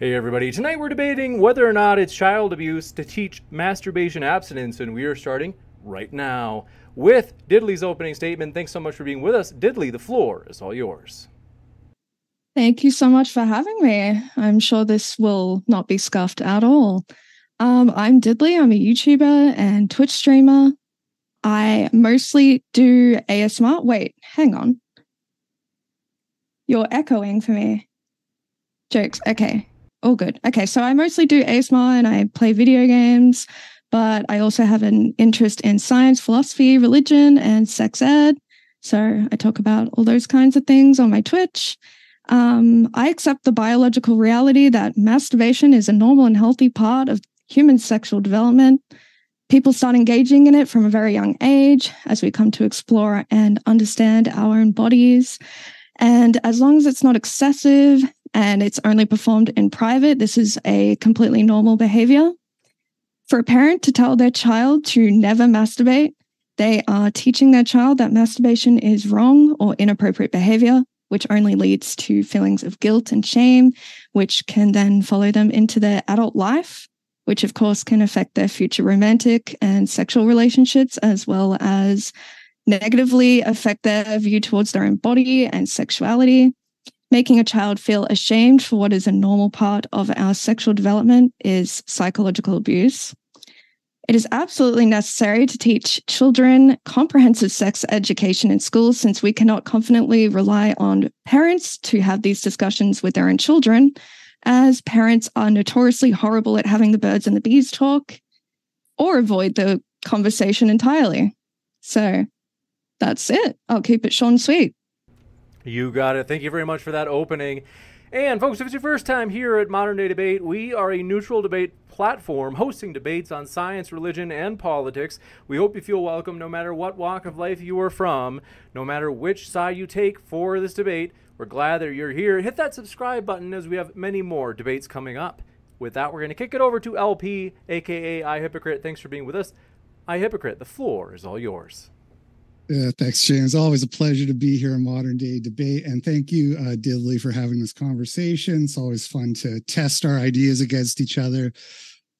Hey everybody, tonight we're debating whether or not it's child abuse to teach masturbation abstinence, and we are starting right now with Diddly's opening statement. Thanks so much for being with us. Diddly, the floor is all yours. Thank you so much for having me. I'm sure this will not be scuffed at all. I'm Diddly. I'm a YouTuber and Twitch streamer. I mostly do ASMR. Wait, hang on. You're echoing for me. Jokes. Okay. All good. Okay, so I mostly do ASMR and I play video games, but I also have an interest in science, philosophy, religion, and sex ed. So I talk about all those kinds of things on my Twitch. I accept the biological reality that masturbation is a normal and healthy part of human sexual development. People start engaging in it from a very young age as we come to explore and understand our own bodies. And as long as it's not excessive, and it's only performed in private, this is a completely normal behavior. For a parent to tell their child to never masturbate, they are teaching their child that masturbation is wrong or inappropriate behavior, which only leads to feelings of guilt and shame, which can then follow them into their adult life, which of course can affect their future romantic and sexual relationships, as well as negatively affect their view towards their own body and sexuality. Making a child feel ashamed for what is a normal part of our sexual development is psychological abuse. It is absolutely necessary to teach children comprehensive sex education in schools, since we cannot confidently rely on parents to have these discussions with their own children, as parents are notoriously horrible at having the birds and the bees talk or avoid the conversation entirely. So that's it. I'll keep it short and sweet. You got it. Thank you very much for that opening. And folks, if it's your first time here at Modern Day Debate, we are a neutral debate platform hosting debates on science, religion, and politics. We hope you feel welcome no matter what walk of life you are from, no matter which side you take for this debate. We're glad that you're here. Hit that subscribe button as we have many more debates coming up. With that, we're going to kick it over to LP, a.k.a. I, Hypocrite. Thanks for being with us. I, Hypocrite, the floor is all yours. Yeah, thanks, James. Always a pleasure to be here in Modern Day Debate. And thank you, Diddly, for having this conversation. It's always fun to test our ideas against each other.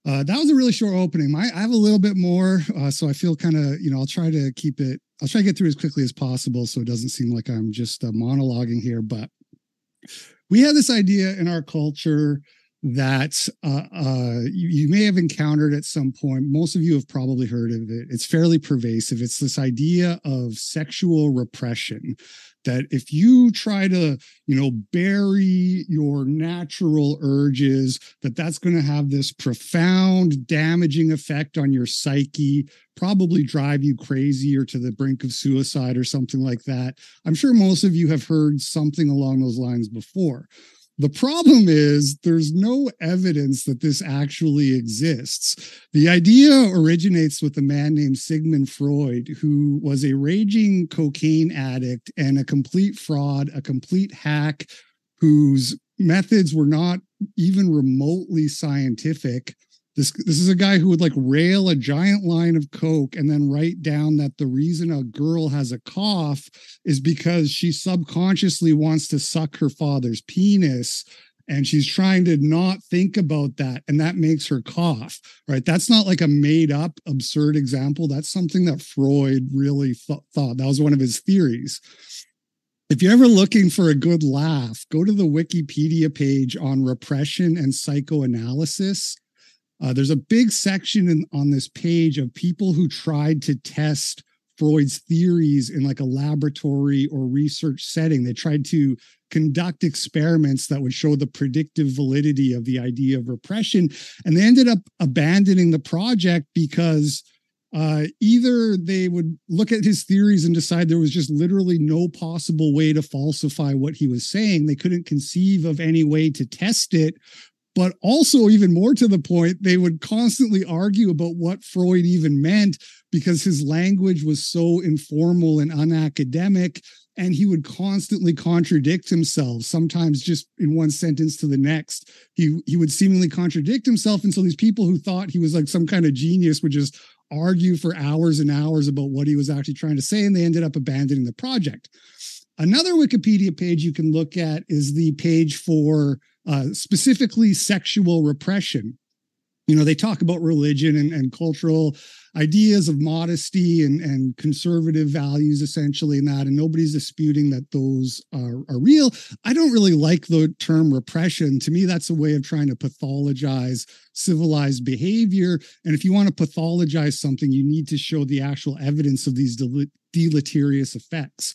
That was a really short opening. I have a little bit more, so I feel kind of, I'll try to keep it, I'll try to get through as quickly as possible so it doesn't seem like I'm just monologuing here. But we have this idea in our culture that you may have encountered at some point. Most of you have probably heard of it. It's fairly pervasive. It's this idea of sexual repression, that if you try to, bury your natural urges, that's going to have this profound damaging effect on your psyche, probably drive you crazy or to the brink of suicide or something like that. I'm sure most of you have heard something along those lines before. The problem is there's no evidence that this actually exists. The idea originates with a man named Sigmund Freud, who was a raging cocaine addict and a complete fraud, a complete hack, whose methods were not even remotely scientific. This is a guy who would rail a giant line of coke and then write down that the reason a girl has a cough is because she subconsciously wants to suck her father's penis, and she's trying to not think about that, and that makes her cough, right? That's not a made-up, absurd example. That's something that Freud really thought. That was one of his theories. If you're ever looking for a good laugh, go to the Wikipedia page on repression and psychoanalysis. There's a big section on this page of people who tried to test Freud's theories in like a laboratory or research setting. They tried to conduct experiments that would show the predictive validity of the idea of repression. And they ended up abandoning the project because either they would look at his theories and decide there was just literally no possible way to falsify what he was saying. They couldn't conceive of any way to test it. But also, even more to the point, they would constantly argue about what Freud even meant because his language was so informal and unacademic, and he would constantly contradict himself, sometimes just in one sentence to the next. He would seemingly contradict himself, and so these people who thought he was like some kind of genius would just argue for hours and hours about what he was actually trying to say, and they ended up abandoning the project. Another Wikipedia page you can look at is the page for specifically sexual repression. You know, they talk about religion and cultural ideas of modesty and conservative values, essentially, and that, and nobody's disputing that those are real. I don't really like the term repression. To me, that's a way of trying to pathologize civilized behavior. And if you want to pathologize something, you need to show the actual evidence of these deleterious effects.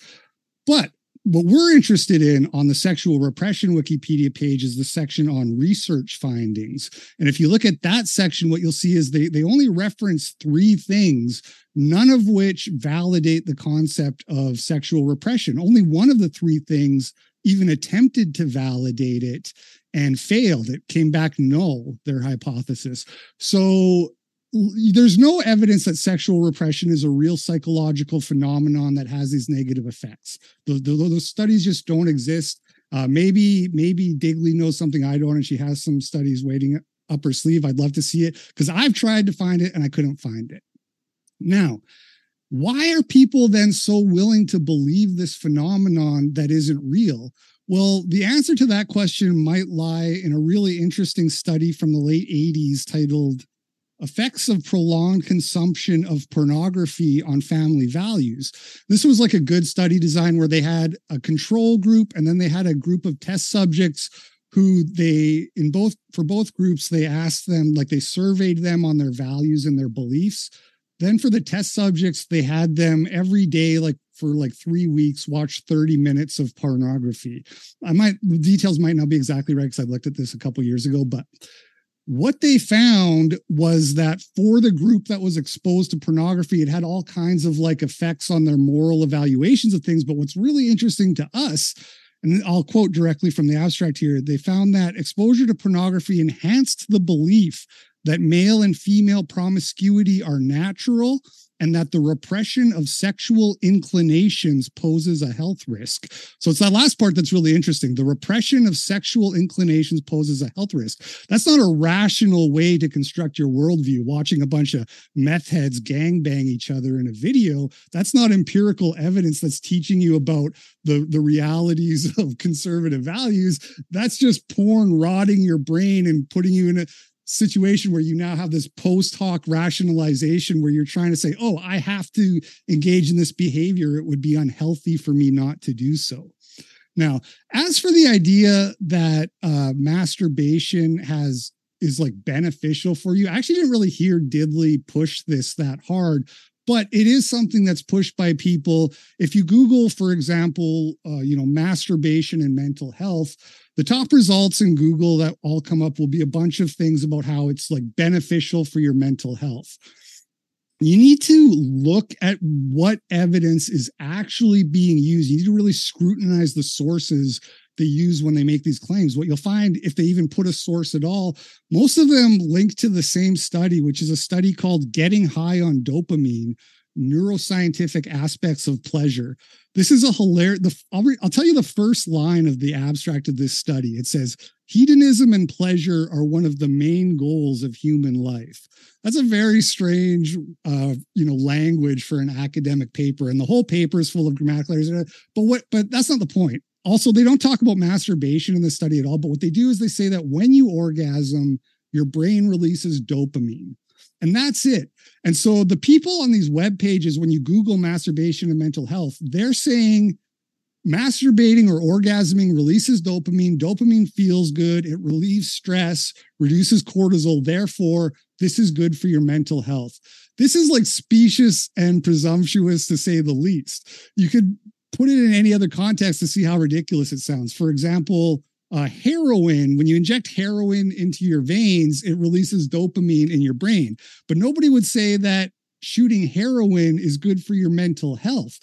But what we're interested in on the sexual repression Wikipedia page is the section on research findings. And if you look at that section, what you'll see is they only reference three things, none of which validate the concept of sexual repression. Only one of the three things even attempted to validate it and failed. It came back null, their hypothesis. So there's no evidence that sexual repression is a real psychological phenomenon that has these negative effects. Those studies just don't exist. Maybe Diddly knows something I don't, and she has some studies waiting up her sleeve. I'd love to see it because I've tried to find it and I couldn't find it. Now, why are people then so willing to believe this phenomenon that isn't real? Well, the answer to that question might lie in a really interesting study from the late 80s titled Effects of Prolonged Consumption of Pornography on Family Values. This was like a good study design where they had a control group and then they had a group of test subjects who they, for both groups, they asked them, like they surveyed them on their values and their beliefs. Then for the test subjects, they had them every day, like for like 3 weeks, watch 30 minutes of pornography. The details might not be exactly right because I looked at this a couple years ago, but what they found was that for the group that was exposed to pornography, it had all kinds of like effects on their moral evaluations of things. But what's really interesting to us, and I'll quote directly from the abstract here, they found that exposure to pornography enhanced the belief that male and female promiscuity are natural and that the repression of sexual inclinations poses a health risk. So it's that last part that's really interesting. The repression of sexual inclinations poses a health risk. That's not a rational way to construct your worldview, watching a bunch of meth heads gangbang each other in a video. That's not empirical evidence that's teaching you about the realities of conservative values. That's just porn rotting your brain and putting you in a situation where you now have this post hoc rationalization where you're trying to say, oh, I have to engage in this behavior. It would be unhealthy for me not to do so. Now, as for the idea that masturbation is like beneficial for you, I actually didn't really hear Diddly push this that hard, but it is something that's pushed by people. If you Google, for example, masturbation and mental health, the top results in Google that all come up will be a bunch of things about how it's like beneficial for your mental health. You need to look at what evidence is actually being used. You need to really scrutinize the sources they use when they make these claims. What you'll find, if they even put a source at all, most of them link to the same study, which is a study called Getting High on Dopamine, Neuroscientific Aspects of Pleasure. This is a hilarious, I'll tell you the first line of the abstract of this study. It says, hedonism and pleasure are one of the main goals of human life. That's a very strange, language for an academic paper. And the whole paper is full of grammatical errors. But that's not the point. Also, they don't talk about masturbation in the study at all, but what they do is they say that when you orgasm, your brain releases dopamine. And that's it. And so the people on these web pages, when you Google masturbation and mental health, they're saying Masturbating or orgasming releases dopamine. Dopamine feels good. It relieves stress, reduces cortisol. Therefore, this is good for your mental health. This is like specious and presumptuous, to say the least. You could put it in any other context to see how ridiculous it sounds. For example, heroin, when you inject heroin into your veins, it releases dopamine in your brain. But nobody would say that shooting heroin is good for your mental health.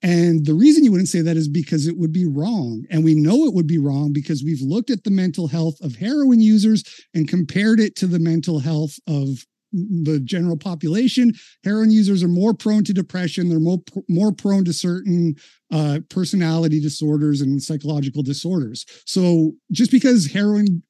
And the reason you wouldn't say that is because it would be wrong. And we know it would be wrong because we've looked at the mental health of heroin users and compared it to the mental health of the general population. Heroin users are more prone to depression. They're more prone to certain personality disorders and psychological disorders. So just because heroin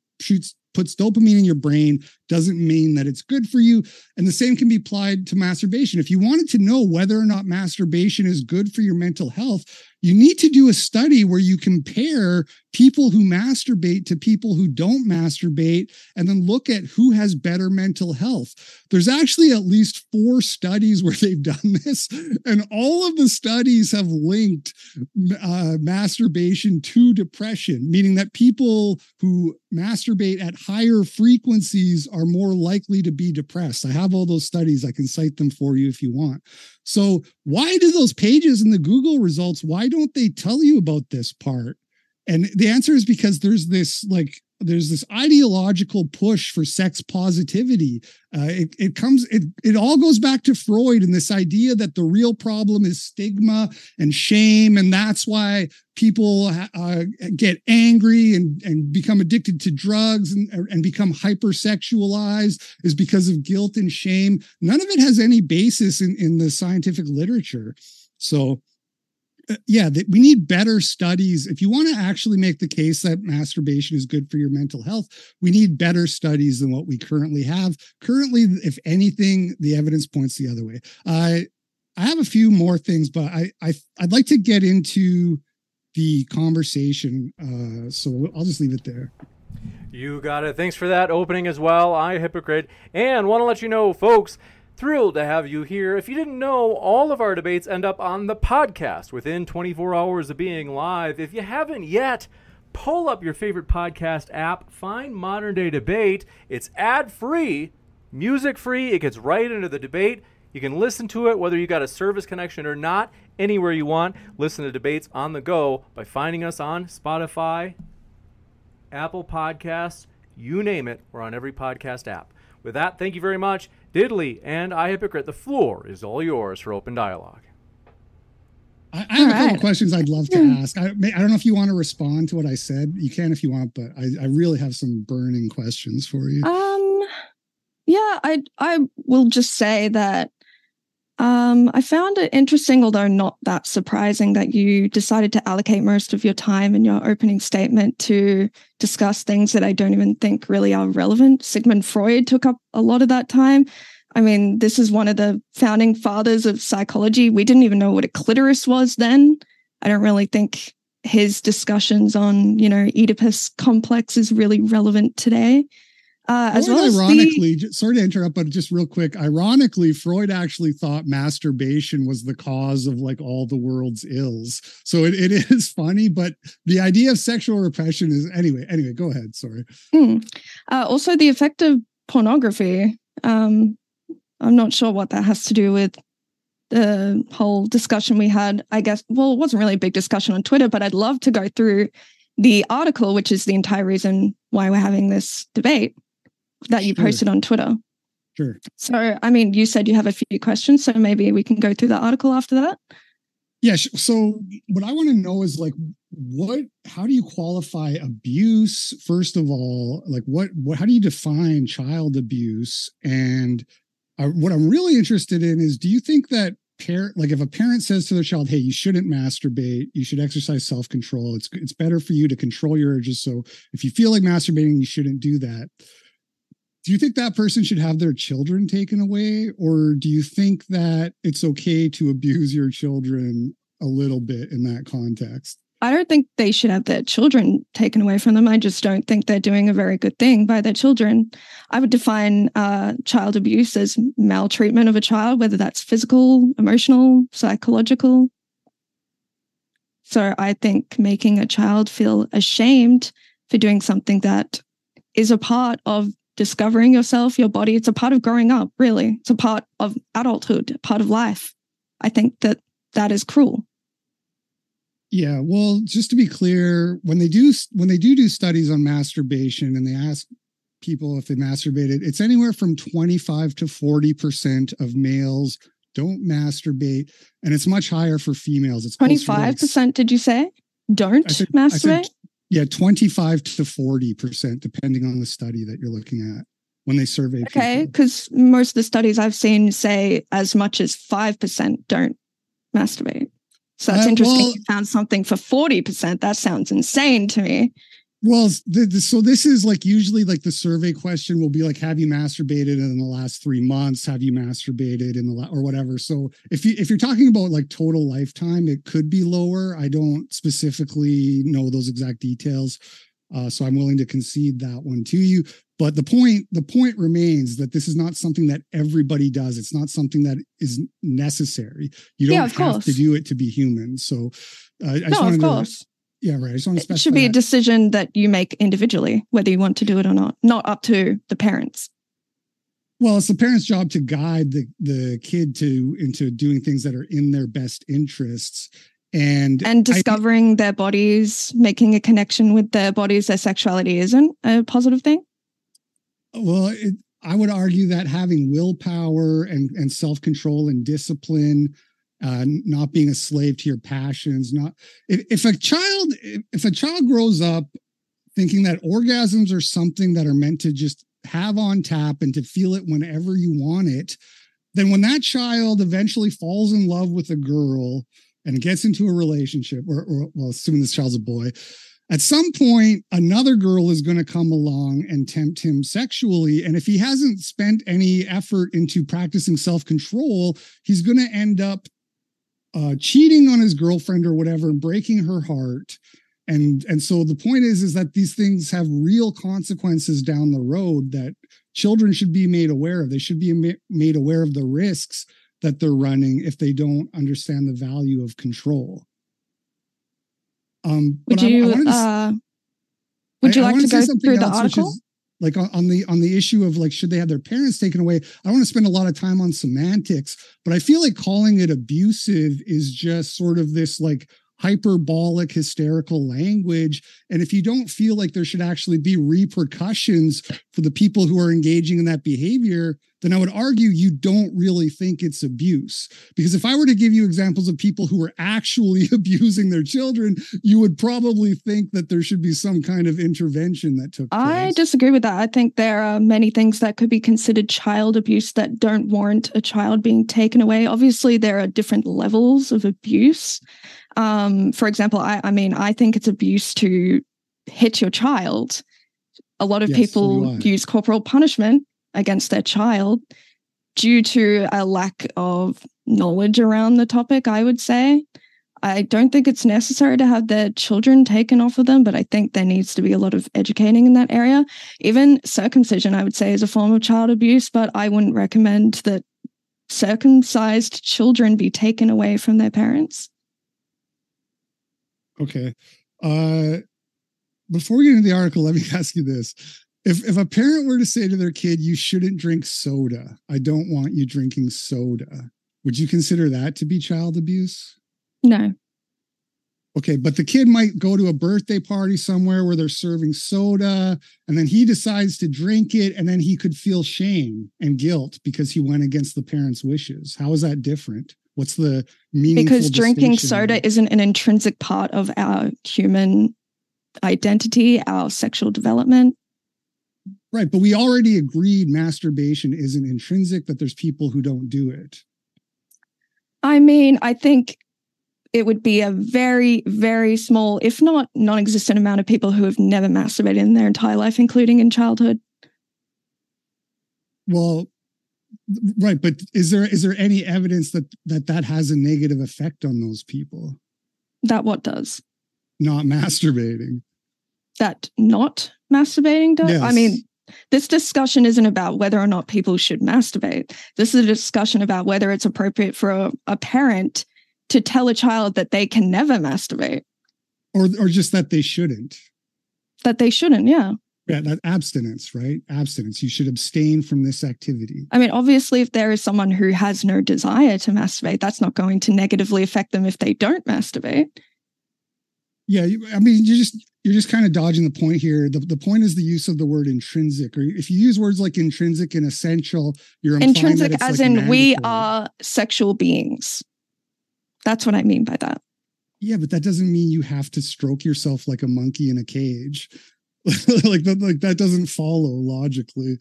puts dopamine in your brain doesn't mean that it's good for you. And the same can be applied to masturbation. If you wanted to know whether or not masturbation is good for your mental health, you need to do a study where you compare people who masturbate to people who don't masturbate and then look at who has better mental health. There's actually at least 4 studies where they've done this, and all of the studies have linked masturbation to depression, meaning that people who masturbate at higher frequencies are more likely to be depressed. I have all those studies. I can cite them for you if you want. So why do those pages in the Google results, why don't they tell you about this part? And the answer is because there's this ideological push for sex positivity. It all goes back to Freud and this idea that the real problem is stigma and shame. And that's why people get angry and become addicted to drugs and become hypersexualized, is because of guilt and shame. None of it has any basis in the scientific literature. So we need better studies. If you want to actually make the case that masturbation is good for your mental health, we need better studies than what we currently have. Currently, if anything, the evidence points the other way. I have a few more things, but I'd like to get into the conversation. So I'll just leave it there. You got it. Thanks for that opening as well. I, Hypocrite, and want to let you know, folks, thrilled to have you here. If you didn't know, all of our debates end up on the podcast within 24 hours of being live. If you haven't yet, pull up your favorite podcast app, find Modern Day Debate. It's ad-free, music-free. It gets right into the debate. You can listen to it, whether you got a service connection or not, anywhere you want. Listen to debates on the go by finding us on Spotify, Apple Podcasts, you name it. We're on every podcast app. With that, thank you very much. Diddly and I, Hypocrite, the floor is all yours for open dialogue. I have a couple questions I'd love to ask. I don't know if you want to respond to what I said. You can if you want, but I really have some burning questions for you. I will just say that I found it interesting, although not that surprising, that you decided to allocate most of your time in your opening statement to discuss things that I don't even think really are relevant. Sigmund Freud took up a lot of that time. I mean, this is one of the founding fathers of psychology. We didn't even know what a clitoris was then. I don't really think his discussions on, Oedipus complex is really relevant today. Sorry to interrupt, but just real quick, ironically, Freud actually thought masturbation was the cause of all the world's ills. So it is funny, but the idea of sexual repression is anyway, go ahead. Sorry. Also the effect of pornography. I'm not sure what that has to do with the whole discussion we had, I guess. Well, it wasn't really a big discussion on Twitter, but I'd love to go through the article, which is the entire reason why we're having this debate, that you posted on Twitter. Sure. So, I mean, you said you have a few questions, so maybe we can go through the article after that. Yeah. So what I want to know is how do you qualify abuse? First of all, how do you define child abuse? And what I'm really interested in is, do you think that if a parent says to their child, hey, you shouldn't masturbate, you should exercise self-control, it's better for you to control your urges, so if you feel like masturbating, you shouldn't do that, do you think that person should have their children taken away? Or do you think that it's okay to abuse your children a little bit in that context? I don't think they should have their children taken away from them. I just don't think they're doing a very good thing by their children. I would define child abuse as maltreatment of a child, whether that's physical, emotional, psychological. So I think making a child feel ashamed for doing something that is a part of discovering yourself, your body, it's a part of growing up, really. It's a part of adulthood, part of life. I think that that is cruel. Yeah, well, just to be clear, when they do studies on masturbation and they ask people if they masturbated, it's anywhere from 25 to 40% of males don't masturbate, and it's much higher for females. It's 25%, did you say? Don't masturbate? Yeah, 25 to 40%, depending on the study that you're looking at when they survey people. Okay, because most of the studies I've seen say as much as 5% don't masturbate. So that's interesting. Well, you found something for 40%. That sounds insane to me. Well, so this is like usually like the survey question will be like, have you masturbated in the last 3 months? Have you masturbated in the or whatever? So if you're talking about like total lifetime, it could be lower. I don't specifically know those exact details. So I'm willing to concede that one to you. But the point remains that this is not something that everybody does. It's not something that is necessary. You don't have to do it to be human. So I just want to specify it should be a decision that you make individually, whether you want to do it or not, not up to the parents. Well, it's the parents' job to guide the kid into doing things that are in their best interests. And discovering their bodies, making a connection with their bodies, their sexuality isn't a positive thing. Well, I would argue that having willpower and self-control and discipline, not being a slave to your passions, if a child grows up thinking that orgasms are something that are meant to just have on tap and to feel it whenever you want it, then when that child eventually falls in love with a girl and gets into a relationship, or assuming this child's a boy, at some point, another girl is going to come along and tempt him sexually. And if he hasn't spent any effort into practicing self-control, he's going to end up cheating on his girlfriend or whatever and breaking her heart. And so the point is that these things have real consequences down the road that children should be made aware of. They should be made aware of the risks that they're running if they don't understand the value of control. Would you like to go through the article? Like on the issue of like, should they have their parents taken away? I don't want to spend a lot of time on semantics, but I feel like calling it abusive is just sort of this like hyperbolic, hysterical language. And if you don't feel like there should actually be repercussions for the people who are engaging in that behavior, then I would argue you don't really think it's abuse. Because if I were to give you examples of people who are actually abusing their children, you would probably think that there should be some kind of intervention that took place. I disagree with that. I think there are many things that could be considered child abuse that don't warrant a child being taken away. Obviously, there are different levels of abuse. For example, I think it's abuse to hit your child. A lot of people use corporal punishment against their child due to a lack of knowledge around the topic, I would say. I don't think it's necessary to have their children taken off of them, but I think there needs to be a lot of educating in that area. Even circumcision, I would say, is a form of child abuse, but I wouldn't recommend that circumcised children be taken away from their parents. Okay. Before we get into the article, let me ask you this. If a parent were to say to their kid, you shouldn't drink soda, I don't want you drinking soda, would you consider that to be child abuse? No. Okay, but the kid might go to a birthday party somewhere where they're serving soda, and then he decides to drink it, and then he could feel shame and guilt because he went against the parents' wishes. How is that different? What's the meaningful distinction? Because drinking soda isn't an intrinsic part of our human identity, our sexual development. Right, but we already agreed masturbation isn't intrinsic, that there's people who don't do it. I mean, I think it would be a very, very small, if not non-existent amount of people who have never masturbated in their entire life, including in childhood. Well, right, but is there any evidence that has a negative effect on those people? That what does? Not masturbating. That not masturbating does? Yes. I mean, this discussion isn't about whether or not people should masturbate. This is a discussion about whether it's appropriate for a parent to tell a child that they can never masturbate. Or just that they shouldn't. That they shouldn't, yeah. Yeah, that abstinence, right? Abstinence. You should abstain from this activity. I mean, obviously, if there is someone who has no desire to masturbate, that's not going to negatively affect them if they don't masturbate. Yeah, I mean, you're just kind of dodging the point here. The point is the use of the word intrinsic. Or if you use words like intrinsic and essential, you're implying intrinsic that it's as like in mandatory. We are sexual beings. That's what I mean by that. Yeah, but that doesn't mean you have to stroke yourself like a monkey in a cage. Like that doesn't follow logically.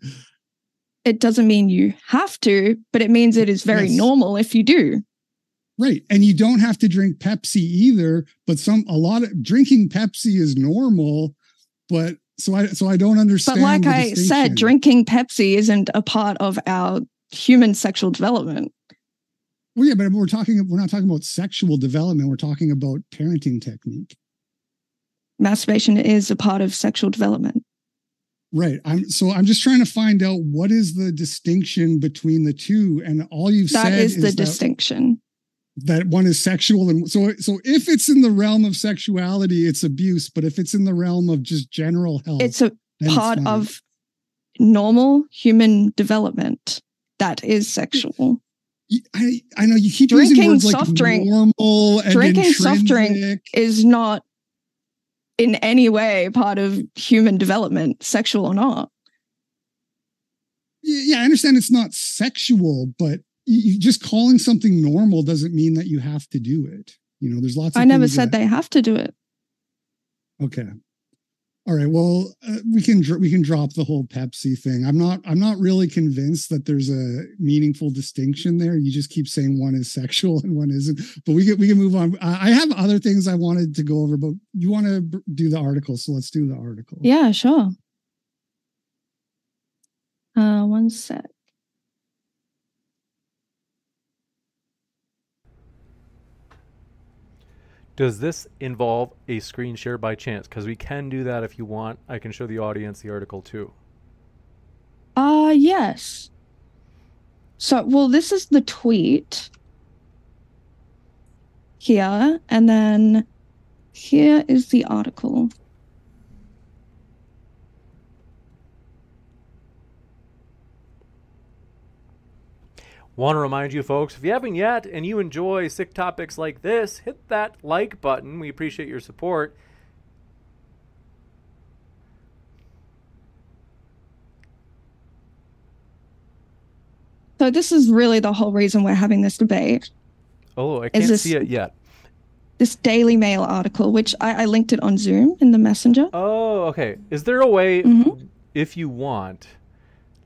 It doesn't mean you have to, but it means it is very normal if you do. Right. And you don't have to drink Pepsi either, but a lot of drinking Pepsi is normal, but so I don't understand. But like I said, drinking Pepsi isn't a part of our human sexual development. Well, yeah, but we're not talking about sexual development, we're talking about parenting technique. Masturbation is a part of sexual development. Right. So I'm just trying to find out what is the distinction between the two. And all you've said is the distinction. That one is sexual. And so if it's in the realm of sexuality, it's abuse. But if it's in the realm of just general health, it's a part of normal human development that is sexual. I know you keep using words like normal and intrinsic. Drinking soft drink is not in any way part of human development, sexual or not. Yeah, I understand it's not sexual, but you just calling something normal doesn't mean that you have to do it. You know, there's lots of I never said they have to do it. Okay. All right. Well, we can drop the whole Pepsi thing. I'm not really convinced that there's a meaningful distinction there. You just keep saying one is sexual and one isn't. But we can move on. I have other things I wanted to go over, but you want to do the article, so let's do the article. Yeah, sure. One sec. Does this involve a screen share by chance? Because we can do that if you want. I can show the audience the article too. Yes. So, well, this is the tweet here. And then here is the article. Want to remind you folks, if you haven't yet and you enjoy sick topics like this, hit that like button. We appreciate your support. So this is really the whole reason we're having this debate. Oh, I can't see it yet. This Daily Mail article, which I linked it on Zoom in the Messenger. Oh, okay. Is there a way, if you want...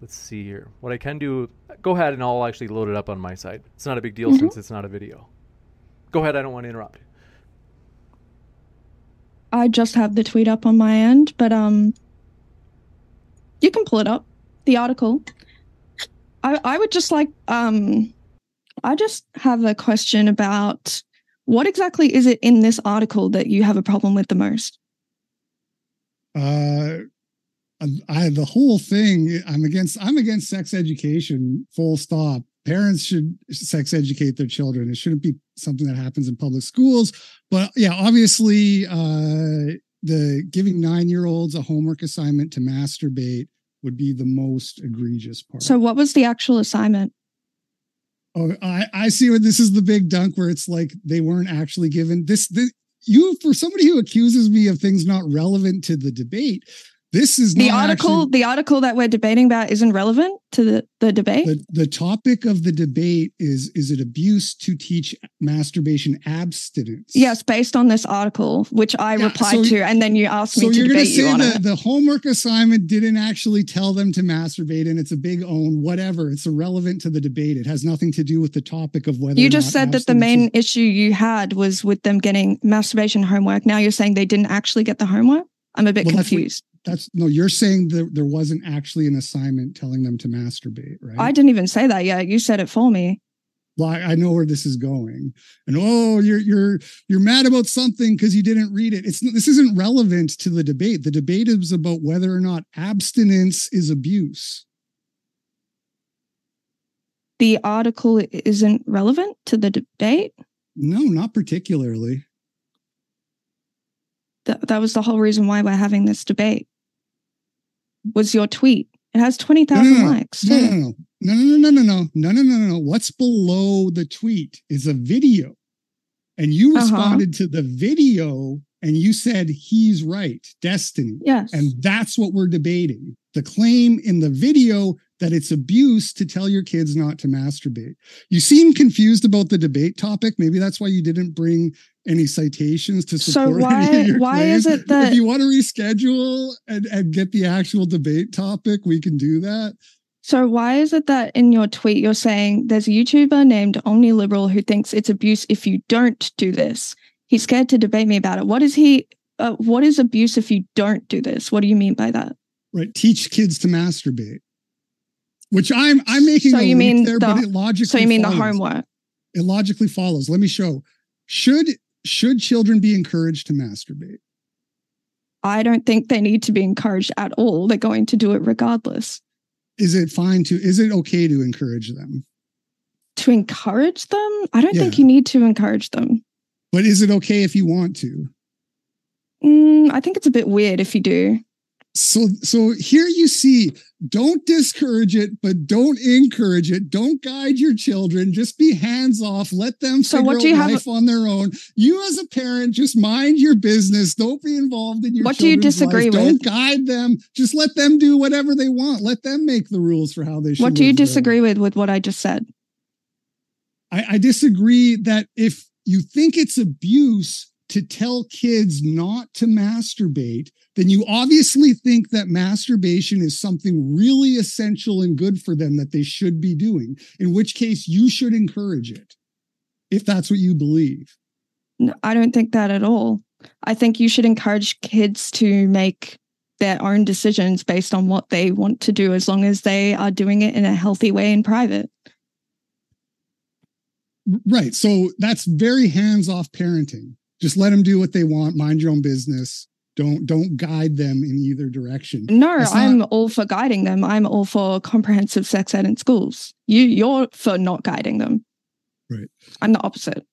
Let's see here. What I can do, go ahead and I'll actually load it up on my side. It's not a big deal since it's not a video. Go ahead. I don't want to interrupt. I just have the tweet up on my end, but you can pull it up, the article. I would just like, I just have a question about what exactly is it in this article that you have a problem with the most? The whole thing, I'm against sex education, full stop. Parents should sex educate their children. It shouldn't be something that happens in public schools. But yeah, obviously, the giving 9-year-olds a homework assignment to masturbate would be the most egregious part. So what was the actual assignment? Oh, I see where this is the big dunk where it's like they weren't actually given this. You, for somebody who accuses me of things not relevant to the debate, this is the article. The article that we're debating about isn't relevant to the debate. The topic of the debate is it abuse to teach masturbation abstinence? Yes, based on this article, which I replied to, and then you asked me to debate you on it. So you're going to say that the homework assignment didn't actually tell them to masturbate, and it's a big own whatever. It's irrelevant to the debate. It has nothing to do with the topic of whether. You just said that the main issue you had was with them getting masturbation homework. Now you're saying they didn't actually get the homework. I'm a bit confused. No, you're saying that there wasn't actually an assignment telling them to masturbate, right? I didn't even say that yet. You said it for me. Well, I know where this is going. And you're mad about something because you didn't read it. This isn't relevant to the debate. The debate is about whether or not abstinence is abuse. The article isn't relevant to the debate? No, not particularly. That was the whole reason why we're having this debate. Was your tweet? It has 20,000 likes. No. What's below the tweet is a video, and you responded to the video, and you said he's right, Destiny. Yes, and that's what we're debating. The claim in the video that it's abuse to tell your kids not to masturbate. You seem confused about the debate topic. Maybe that's why you didn't bring any citations to support any of your claims. Is it that if you want to reschedule and get the actual debate topic, we can do that? So why is it that in your tweet you're saying there's a YouTuber named Omni Liberal who thinks it's abuse if you don't do this? He's scared to debate me about it. What is abuse if you don't do this? What do you mean by that? Right, teach kids to masturbate. Which I'm making a leap there, but it logically follows. So you mean the homework? It logically follows. Let me show. Should children be encouraged to masturbate? I don't think they need to be encouraged at all. They're going to do it regardless. Is it okay to encourage them? To encourage them? I don't think you need to encourage them. But is it okay if you want to? I think it's a bit weird if you do. So here you see, don't discourage it, but don't encourage it. Don't guide your children. Just be hands off. Let them figure out life on their own. You as a parent, just mind your business. Don't be involved in your children's lives. What do you disagree with? Don't guide them. Just let them do whatever they want. Let them make the rules for how they should. What do you disagree with what I just said? I disagree that if you think it's abuse to tell kids not to masturbate, then you obviously think that masturbation is something really essential and good for them that they should be doing, in which case you should encourage it, if that's what you believe. No, I don't think that at all. I think you should encourage kids to make their own decisions based on what they want to do, as long as they are doing it in a healthy way in private. Right. So that's very hands-off parenting. Just let them do what they want. Mind your own business. Don't guide them in either direction. No, I'm all for guiding them. I'm all for comprehensive sex ed in schools. You're for not guiding them. Right. I'm the opposite.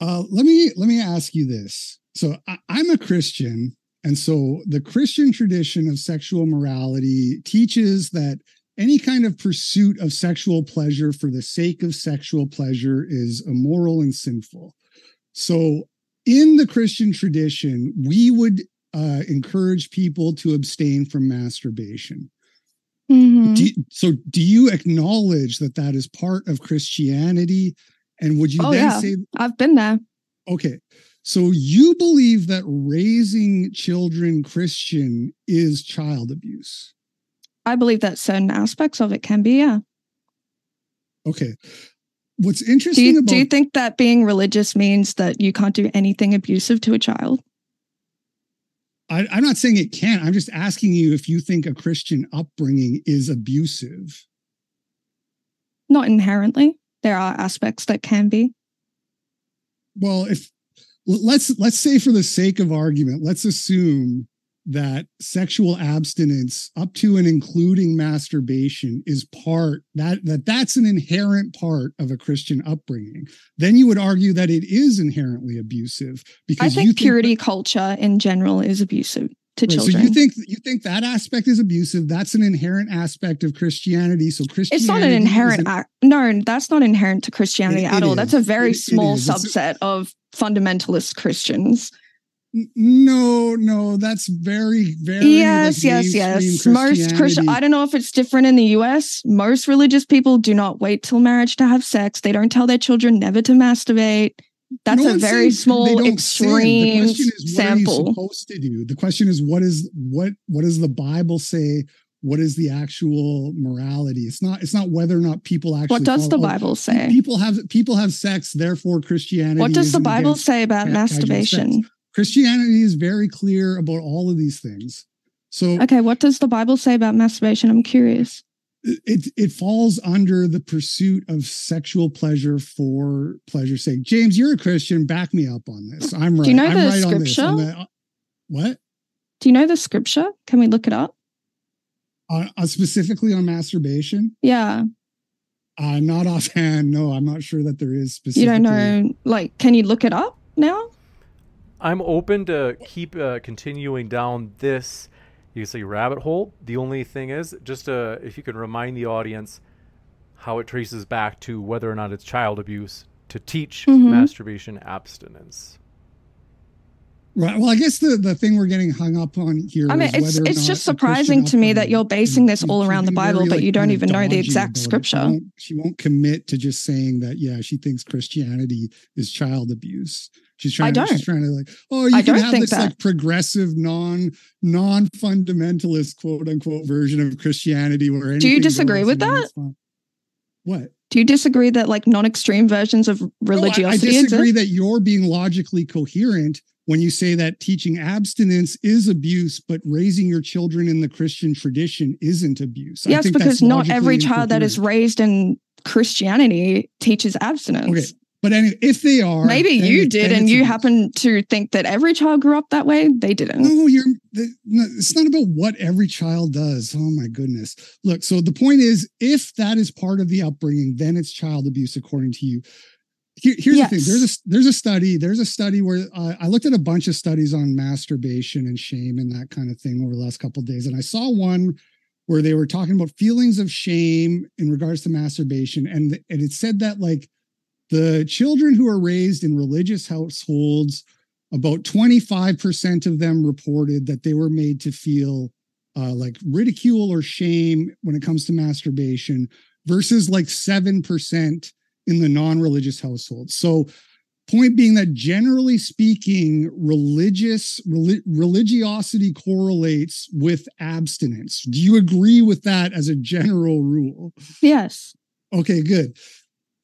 Let me ask you this. So I'm a Christian, and so the Christian tradition of sexual morality teaches that any kind of pursuit of sexual pleasure for the sake of sexual pleasure is immoral and sinful. So in the Christian tradition, we would encourage people to abstain from masturbation. Mm-hmm. Do you acknowledge that is part of Christianity? And would you say... I've been there. Okay. So you believe that raising children Christian is child abuse? I believe that certain aspects of it can be, yeah. Okay. What's interesting do you think that being religious means that you can't do anything abusive to a child? I'm not saying it can't. I'm just asking you if you think a Christian upbringing is abusive. Not inherently. There are aspects that can be. Well, if let's say for the sake of argument, let's assume that sexual abstinence up to and including masturbation is part, that's an inherent part of a Christian upbringing, then you would argue that it is inherently abusive because I think purity culture in general is abusive to children. So you think that aspect is abusive. That's an inherent aspect of Christianity. So Christianity, it's not an inherent act. No, that's not inherent to Christianity at all. That's a very small subset of fundamentalist Christians. No, that's very, very... Yes. Most Christian... I don't know if it's different in the US. Most religious people do not wait till marriage to have sex. They don't tell their children never to masturbate. That's a very small, extreme sample. What are you supposed to do? The question is, what does the Bible say? What is the actual morality? It's not whether or not people actually... What does the Bible say? People have sex, therefore Christianity... What does the Bible say about masturbation? Christianity is very clear about all of these things. So, okay, what does the Bible say about masturbation? I'm curious. It falls under the pursuit of sexual pleasure for pleasure's sake. James, you're a Christian. Back me up on this. I'm right. Do you know the scripture? What? Do you know the scripture? Can we look it up? Specifically on masturbation? Yeah. Not offhand, no. I'm not sure that there is specifically. You don't know, like, can you look it up now? I'm open to keep continuing down this, you can say, rabbit hole. The only thing is, just if you can remind the audience how it traces back to whether or not it's child abuse to teach masturbation abstinence. Right. Well, I guess the thing we're getting hung up on here. I mean, it's just surprising to me that you're basing this all around the Bible, but you don't even know the exact scripture. She won't commit to just saying that. Yeah, she thinks Christianity is child abuse. She's trying. She's trying to, like, oh, you can have this like progressive, non-fundamentalist, quote unquote, version of Christianity. Where do you disagree with that? What? Do you disagree that like non-extreme versions of religiosity? No, I disagree that you're being logically coherent when you say that teaching abstinence is abuse, but raising your children in the Christian tradition isn't abuse. Yes, I think because not every child that is raised in Christianity teaches abstinence. Okay, but anyway, if they are... Maybe you did, and you happen to think that every child grew up that way. They didn't. No, it's not about what every child does. Oh, my goodness. Look, so the point is, if that is part of the upbringing, then it's child abuse, according to you. Here's the thing. There's a study where I looked at a bunch of studies on masturbation and shame and that kind of thing over the last couple of days. And I saw one where they were talking about feelings of shame in regards to masturbation. And it said that like the children who are raised in religious households, about 25% of them reported that they were made to feel like ridicule or shame when it comes to masturbation versus like 7% in the non-religious household. So point being that generally speaking, religiosity correlates with abstinence. Do you agree with that as a general rule? Yes. Okay, good.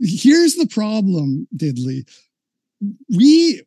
Here's the problem, Diddly.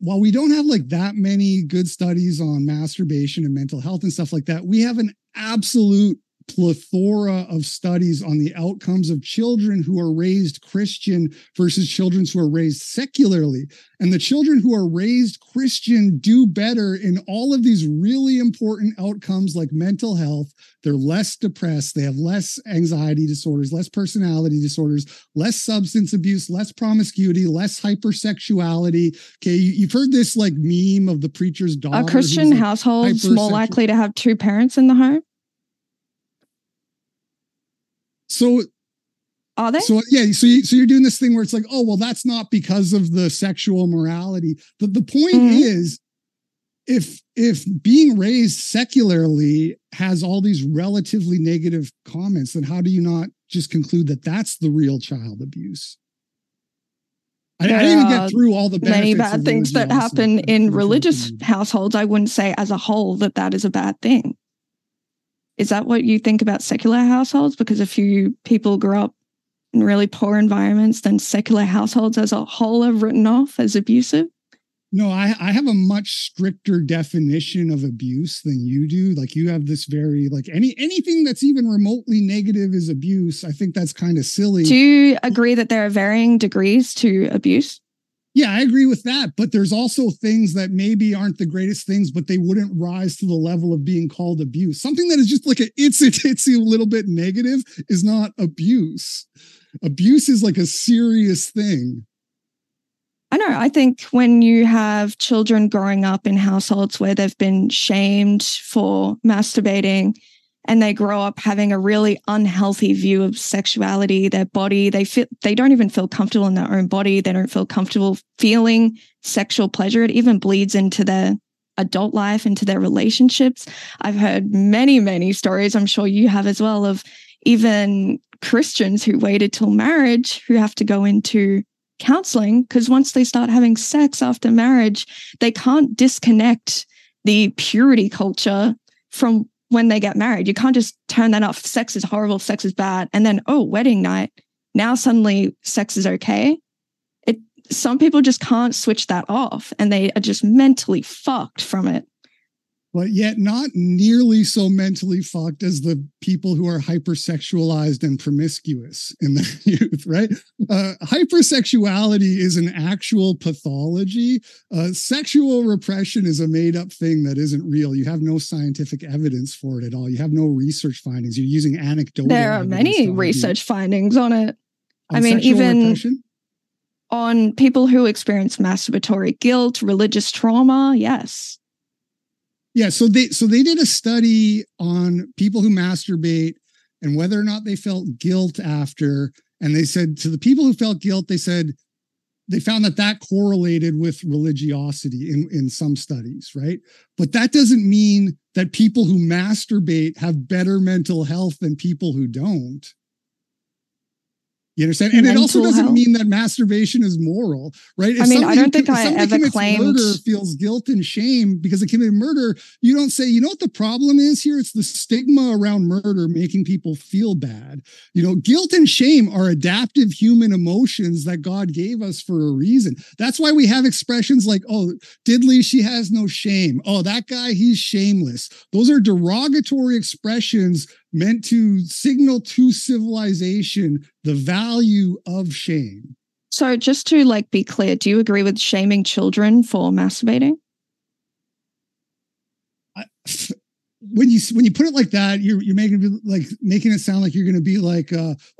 While we don't have like that many good studies on masturbation and mental health and stuff like that, we have an absolute plethora of studies on the outcomes of children who are raised Christian versus children who are raised secularly. And the children who are raised Christian do better in all of these really important outcomes like mental health. They're less depressed. They have less anxiety disorders, less personality disorders, less substance abuse, less promiscuity, less hypersexuality. Okay, you've heard this like meme of the preacher's daughter. Are Christian households more likely to have two parents in the home? So are they? So yeah, so you're doing this thing where it's like, oh, well, that's not because of the sexual morality. But the point is, if being raised secularly has all these relatively negative comments, then how do you not just conclude that that's the real child abuse? I didn't even get through all the many bad things that happen in religious households. I wouldn't say as a whole that is a bad thing. Is that what you think about secular households? Because if you people grow up in really poor environments, then secular households as a whole are written off as abusive? No, I have a much stricter definition of abuse than you do. Like you have this very, like anything that's even remotely negative is abuse. I think that's kind of silly. Do you agree that there are varying degrees to abuse? Yeah, I agree with that. But there's also things that maybe aren't the greatest things, but they wouldn't rise to the level of being called abuse. Something that is just like an itsy-titsy little bit negative is not abuse. Abuse is like a serious thing. I know. I think when you have children growing up in households where they've been shamed for masturbating and they grow up having a really unhealthy view of sexuality, their body, they don't even feel comfortable in their own body. They don't feel comfortable feeling sexual pleasure. It even bleeds into their adult life, into their relationships. I've heard many, many stories, I'm sure you have as well, of even Christians who waited till marriage who have to go into counseling because once they start having sex after marriage, they can't disconnect the purity culture from when they get married. You can't just turn that off. Sex is horrible. Sex is bad. And then, oh, wedding night. Now suddenly sex is okay. Some people just can't switch that off and they are just mentally fucked from it. But yet not nearly so mentally fucked as the people who are hypersexualized and promiscuous in their youth, right? Hypersexuality is an actual pathology. Sexual repression is a made-up thing that isn't real. You have no scientific evidence for it at all. You have no research findings. You're using anecdotal. There are many research findings on it. I mean, even on people who experience masturbatory guilt, religious trauma. Yes. Yeah. So they did a study on people who masturbate and whether or not they felt guilt after. And they said to the people who felt guilt, they said they found that correlated with religiosity in some studies, right? But that doesn't mean that people who masturbate have better mental health than people who don't. You understand? And it also doesn't mean that masturbation is moral, right? I mean, I don't think I ever claimed murder feels guilt and shame because it committed murder. You don't say, you know what the problem is here? It's the stigma around murder making people feel bad. You know, guilt and shame are adaptive human emotions that God gave us for a reason. That's why we have expressions like, oh, Diddly, she has no shame. Oh, that guy, he's shameless. Those are derogatory expressions meant to signal to civilization the value of shame. So just to be clear, do you agree with shaming children for masturbating? When you put it like that, you're making it sound like you're going to be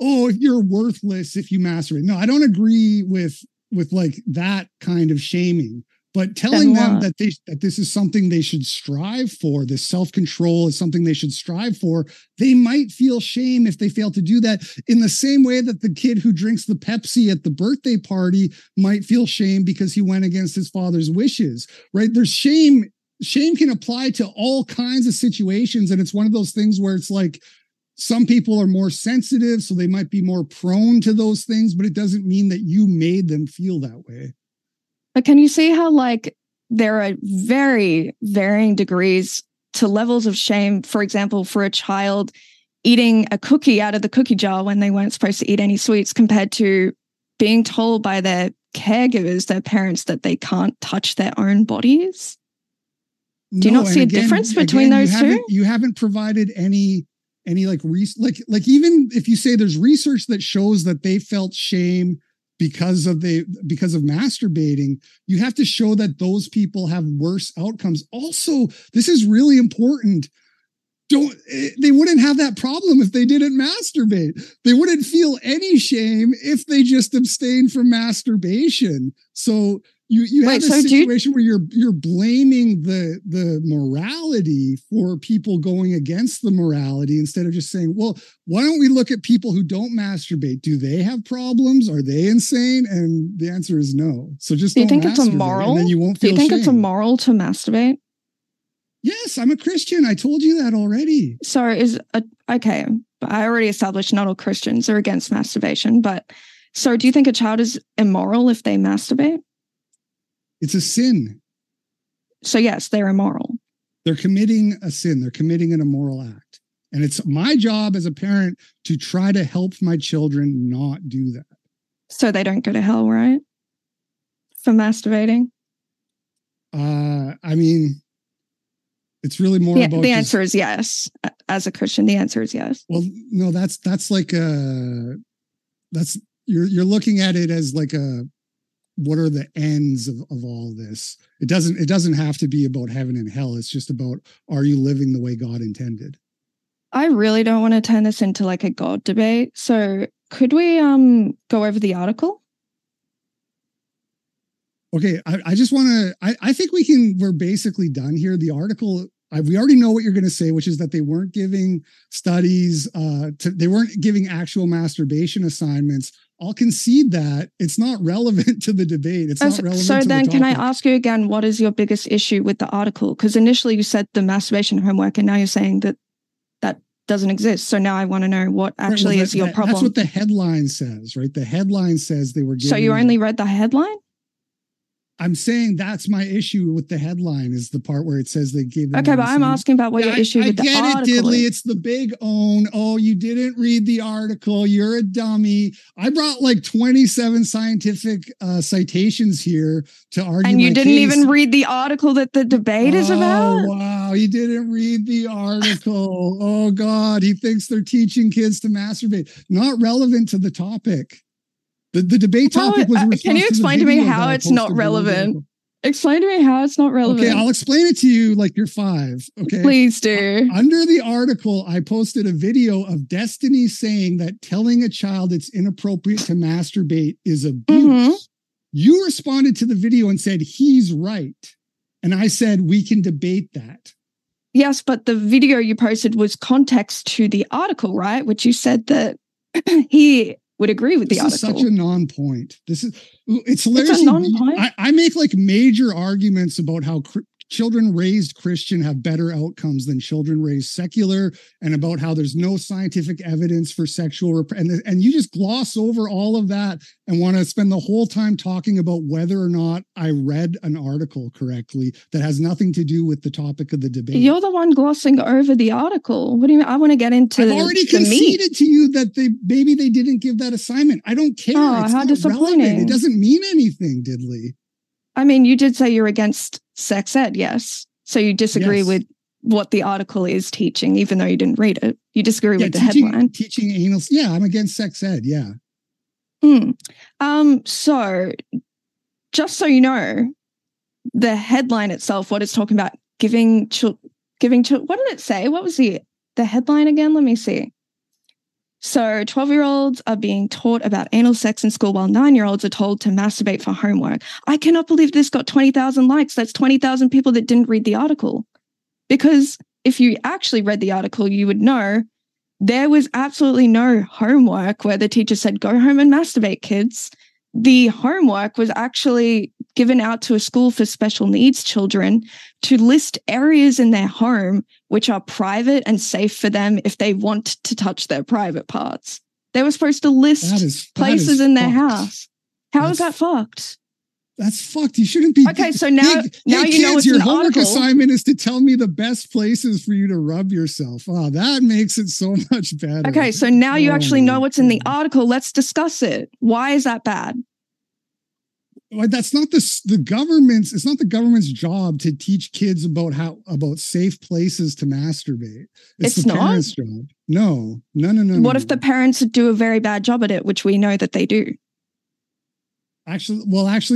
oh, you're worthless if you masturbate. No, I don't agree with that kind of shaming. But telling them that this is something they should strive for, this self-control is something they should strive for, they might feel shame if they fail to do that, in the same way that the kid who drinks the Pepsi at the birthday party might feel shame because he went against his father's wishes, right? There's shame. Shame can apply to all kinds of situations. And it's one of those things where it's like, some people are more sensitive, so they might be more prone to those things, but it doesn't mean that you made them feel that way. But can you see how there are very varying degrees to levels of shame, for example, for a child eating a cookie out of the cookie jar when they weren't supposed to eat any sweets, compared to being told by their caregivers, their parents, that they can't touch their own bodies? Do you not see a difference between those two? You haven't provided any even if you say there's research that shows that they felt shame because of masturbating, you have to show that those people have worse outcomes. Also, this is really important. They wouldn't have that problem if they didn't masturbate. They wouldn't feel any shame if they just abstained from masturbation. So you have a situation where you're blaming the morality for people going against the morality, instead of just saying, well, why don't we look at people who don't masturbate? Do they have problems? Are they insane? And the answer is no. So just don't masturbate, it's immoral? And then you won't feel shame. Do you think it's immoral to masturbate? Yes, I'm a Christian. I told you that already. So okay, but I already established not all Christians are against masturbation. But so do you think a child is immoral if they masturbate? It's a sin. So yes, they're immoral. They're committing a sin. They're committing an immoral act. And it's my job as a parent to try to help my children not do that. So they don't go to hell, right? For masturbating? I mean, it's really more about... The answer is yes. As a Christian, the answer is yes. Well, no, that's you're looking at it as what are the ends of all this? It doesn't have to be about heaven and hell. It's just about, are you living the way God intended? I really don't want to turn this into a God debate. So could we go over the article? Okay, I just want to, I think we're basically done here. The article, we already know what you're going to say, which is that they weren't giving studies, they weren't giving actual masturbation assignments. I'll concede that it's not relevant to the debate. It's not relevant. So then can I ask you again, what is your biggest issue with the article? Because initially you said the masturbation homework, and now you're saying that doesn't exist. So now I want to know what actually is your problem. That's what the headline says, right? The headline says they were giving... So you only read the headline? I'm saying that's my issue with the headline, is the part where it says they gave... Okay, but I'm asking about what your issue with the article. I get it, Diddly. It's the big own. Oh, you didn't read the article. You're a dummy. I brought 27 scientific citations here to argue. And you didn't even read the article that the debate is about? Oh, wow. You didn't read the article. Oh, God. He thinks they're teaching kids to masturbate. Not relevant to the topic. The debate topic was... Can you explain to me how it's not relevant? Explain to me how it's not relevant. Okay, I'll explain it to you like you're five. Okay, please do. Under the article, I posted a video of Destiny saying that telling a child it's inappropriate to masturbate is abuse. Mm-hmm. You responded to the video and said, he's right. And I said, we can debate that. Yes, but the video you posted was context to the article, right? Which you said that he would agree with the article. This is such a non-point. It's hilarious. It's a non-point. I make like major arguments about how children raised Christian have better outcomes than children raised secular, and about how there's no scientific evidence for sexual and you just gloss over all of that and want to spend the whole time talking about whether or not I read an article correctly that has nothing to do with the topic of the debate. You're the one glossing over the article. What do you mean? I want to get into I've already conceded meat. To you that maybe they didn't give that assignment. I don't care. Oh, it's how disappointing. Relevant. It doesn't mean anything, Diddly. I mean, you did say you're against sex ed, yes. So you disagree with what the article is teaching, even though you didn't read it. You disagree with the headline. Teaching anal. Yeah, I'm against sex ed, yeah. Mm. So, just so you know, the headline itself, what it's talking about, what did it say? What was the headline again? Let me see. So 12-year-olds are being taught about anal sex in school while 9-year-olds are told to masturbate for homework. I cannot believe this got 20,000 likes. That's 20,000 people that didn't read the article. Because if you actually read the article, you would know there was absolutely no homework where the teacher said, go home and masturbate, kids. The homework was actually given out to a school for special needs children to list areas in their home which are private and safe for them if they want to touch their private parts. They were supposed to list places in their house. How is that fucked? That's fucked. You shouldn't be. Okay, so now you know it's an article. Your homework assignment is to tell me the best places for you to rub yourself. Oh, that makes it so much better. Okay, so now you actually know what's in the article. Let's discuss it. Why is that bad? That's not the government's. It's not the government's job to teach kids about safe places to masturbate. It's the parents' job. No. What if the parents do a very bad job at it, which we know that they do? Actually,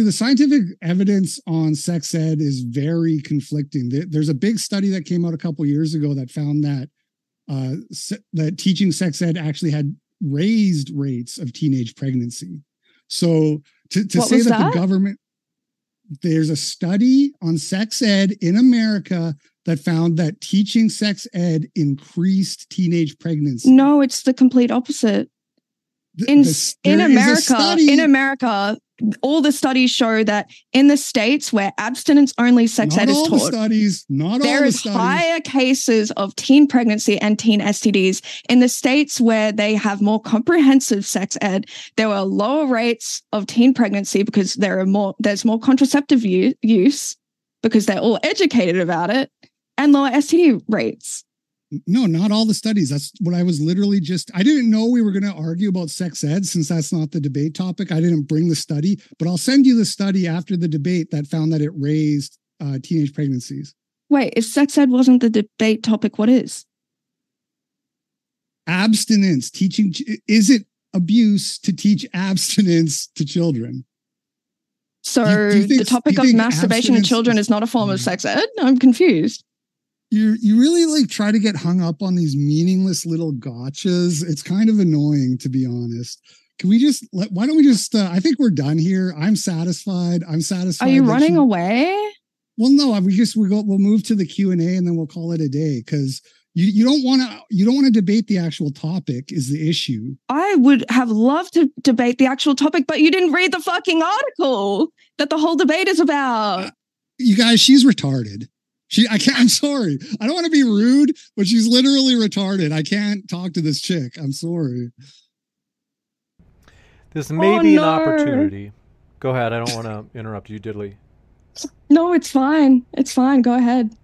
the scientific evidence on sex ed is very conflicting. There's a big study that came out a couple years ago that found that teaching sex ed actually had raised rates of teenage pregnancy. So to say that the government, there's a study on sex ed in America that found that teaching sex ed increased teenage pregnancy. No, it's the complete opposite. In America, all the studies show that in the states where abstinence-only sex ed is taught, there is higher cases of teen pregnancy and teen STDs. In the states where they have more comprehensive sex ed, there are lower rates of teen pregnancy because there's more contraceptive use because they're all educated about it, and lower STD rates. No, not all the studies. That's what I was literally I didn't know we were going to argue about sex ed since that's not the debate topic. I didn't bring the study, but I'll send you the study after the debate that found that it raised teenage pregnancies. Wait, if sex ed wasn't the debate topic, what is? Abstinence. Teaching. Is it abuse to teach abstinence to children? So the topic of masturbation in children is not a form of sex ed? I'm confused. You really like try to get hung up on these meaningless little gotchas. It's kind of annoying, to be honest. Why don't we just, I think we're done here. I'm satisfied. Are you running away? Well, no, we'll move to the Q&A and then we'll call it a day. Cause you don't want to debate the actual topic is the issue. I would have loved to debate the actual topic, but you didn't read the fucking article that the whole debate is about. You guys, she's retarded. I'm sorry. I don't want to be rude, but she's literally retarded. I can't talk to this chick. I'm sorry. This may be an opportunity. Go ahead. I don't want to interrupt you, Diddly. No, it's fine. It's fine. Go ahead.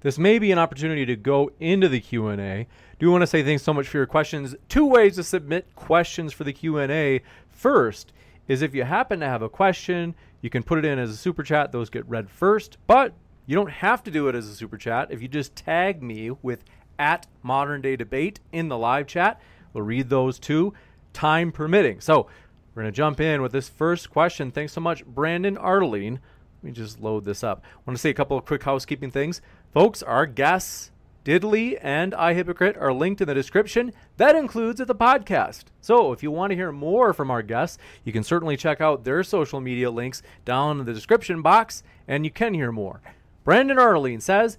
This may be an opportunity to go into the Q&A. Do want to say thanks so much for your questions. Two ways to submit questions for the Q&A. First is if you happen to have a question, you can put it in as a super chat. Those get read first, but you don't have to do it as a super chat. If you just tag me with @ModernDayDebate in the live chat, we'll read those too, time permitting. So we're going to jump in with this first question. Thanks so much, Brandon Ardeline Let me just load this up. I want to say a couple of quick housekeeping things. Folks, our guests, Diddly and I, Hypocrite, are linked in the description. That includes the podcast. So if you want to hear more from our guests, you can certainly check out their social media links down in the description box, and you can hear more. Brandon Arlene says,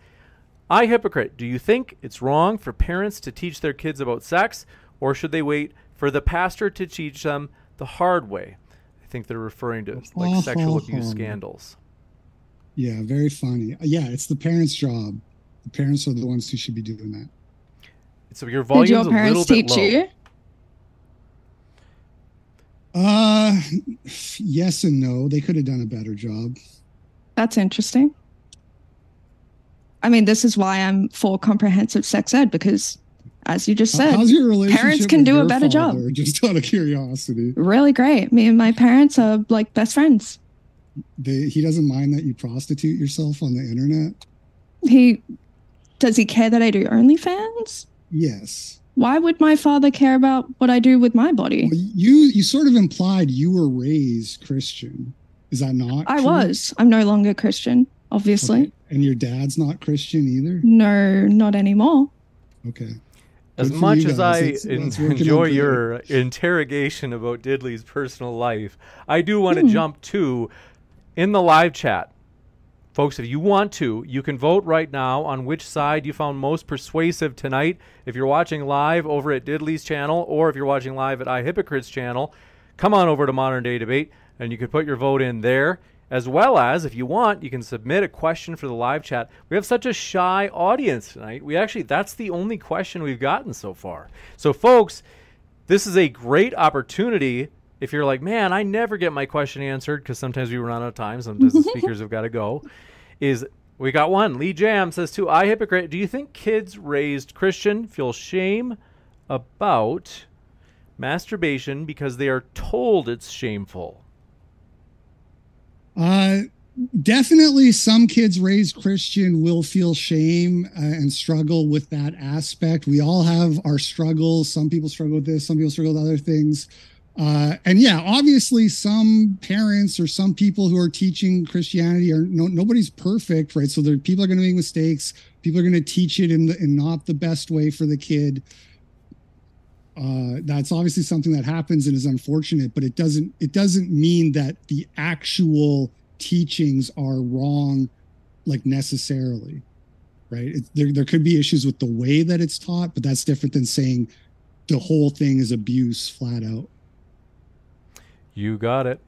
I, Hypocrite, do you think it's wrong for parents to teach their kids about sex, or should they wait for the pastor to teach them the hard way? I think they're referring to like sexual abuse scandals. Yeah, very funny. Yeah, it's the parents' job. The parents are the ones who should be doing that. So your volume's a little bit low. Did your parents teach you? Yes and no. They could have done a better job. That's interesting. I mean, this is why I'm for comprehensive sex ed, because as you just said, how's your relationship parents can do a better job. Just out of curiosity. Really great. Me and my parents are like best friends. He doesn't mind that you prostitute yourself on the internet? Does he care that I do OnlyFans? Yes. Why would my father care about what I do with my body? Well, you sort of implied you were raised Christian. Is that not true? I was. I'm no longer Christian, obviously. Okay. And your dad's not Christian either? No, not anymore. Okay. As much as I enjoy your interrogation about Diddly's personal life, I do want to jump to, in the live chat, folks, if you want to, you can vote right now on which side you found most persuasive tonight. If you're watching live over at Diddly's channel, or if you're watching live at iHypocrite's channel, come on over to Modern Day Debate, and you can put your vote in there. As well as, if you want, you can submit a question for the live chat. We have such a shy audience tonight. That's the only question we've gotten so far. So, folks, this is a great opportunity. If you're like, man, I never get my question answered because sometimes we run out of time, sometimes the speakers have got to go, we got one. Lee Jam says to I, Hypocrite, do you think kids raised Christian feel shame about masturbation because they are told it's shameful? Definitely some kids raised Christian will feel shame and struggle with that aspect. We all have our struggles. Some people struggle with this, some people struggle with other things. And yeah, obviously some parents or some people who are teaching Christianity are nobody's perfect, right? So people are going to make mistakes. People are going to teach it in not the best way for the kid. That's obviously something that happens and is unfortunate, but it doesn't mean that the actual teachings are wrong, like necessarily, right? There could be issues with the way that it's taught, but that's different than saying the whole thing is abuse flat out. You got it.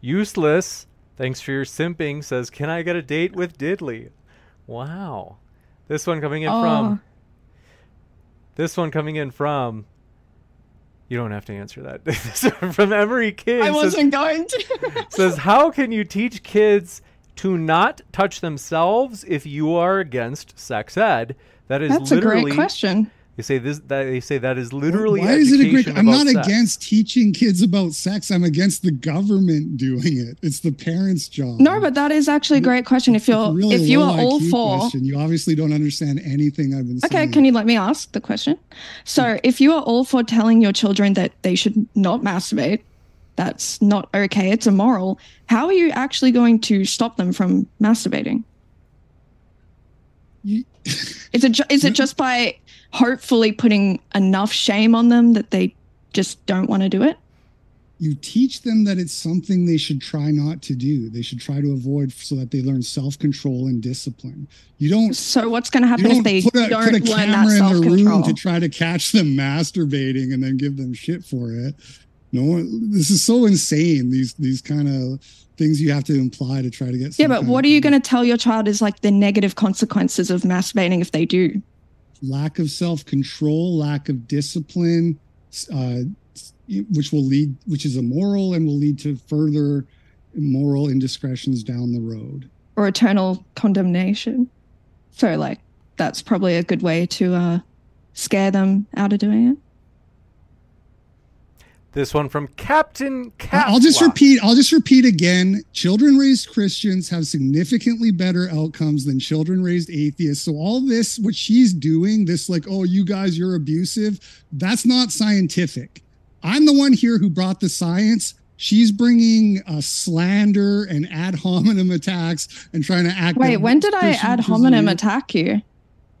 Useless, thanks for your simping, says, can I get a date with Diddly? Wow. This one coming in from, you don't have to answer that. This one from Emery King. I wasn't going to. Says, how can you teach kids to not touch themselves if you are against sex ed? That's literally a great question. They say that is literally. Why is it a great? I'm not against teaching kids about sex. I'm against the government doing it. It's the parents' job. No, but that is actually a great question. If you are all for question, you obviously don't understand anything I've been saying. Okay, can you let me ask the question? So, if you are all for telling your children that they should not masturbate, that's not okay. It's immoral. How are you actually going to stop them from masturbating? Is it just by hopefully putting enough shame on them that they just don't want to do it? You teach them that it's something they should try not to do. They should try to avoid so that they learn self-control and discipline. You don't. So what's going to happen if they don't learn that self-control? To try to catch them masturbating and then give them shit for it. No, this is so insane. These kind of things you have to imply to try to get. Yeah, but what are you going to tell your child is like the negative consequences of masturbating if they do? Lack of self-control, lack of discipline, which is immoral and will lead to further moral indiscretions down the road. Or eternal condemnation. So, like, that's probably a good way to scare them out of doing it. This one from Captain Cat. I'll just repeat again. Children raised Christians have significantly better outcomes than children raised atheists. So all this, what she's doing, this like, oh, you guys, you're abusive. That's not scientific. I'm the one here who brought the science. She's bringing slander and ad hominem attacks and trying to act. Wait, when did I ad hominem attack you?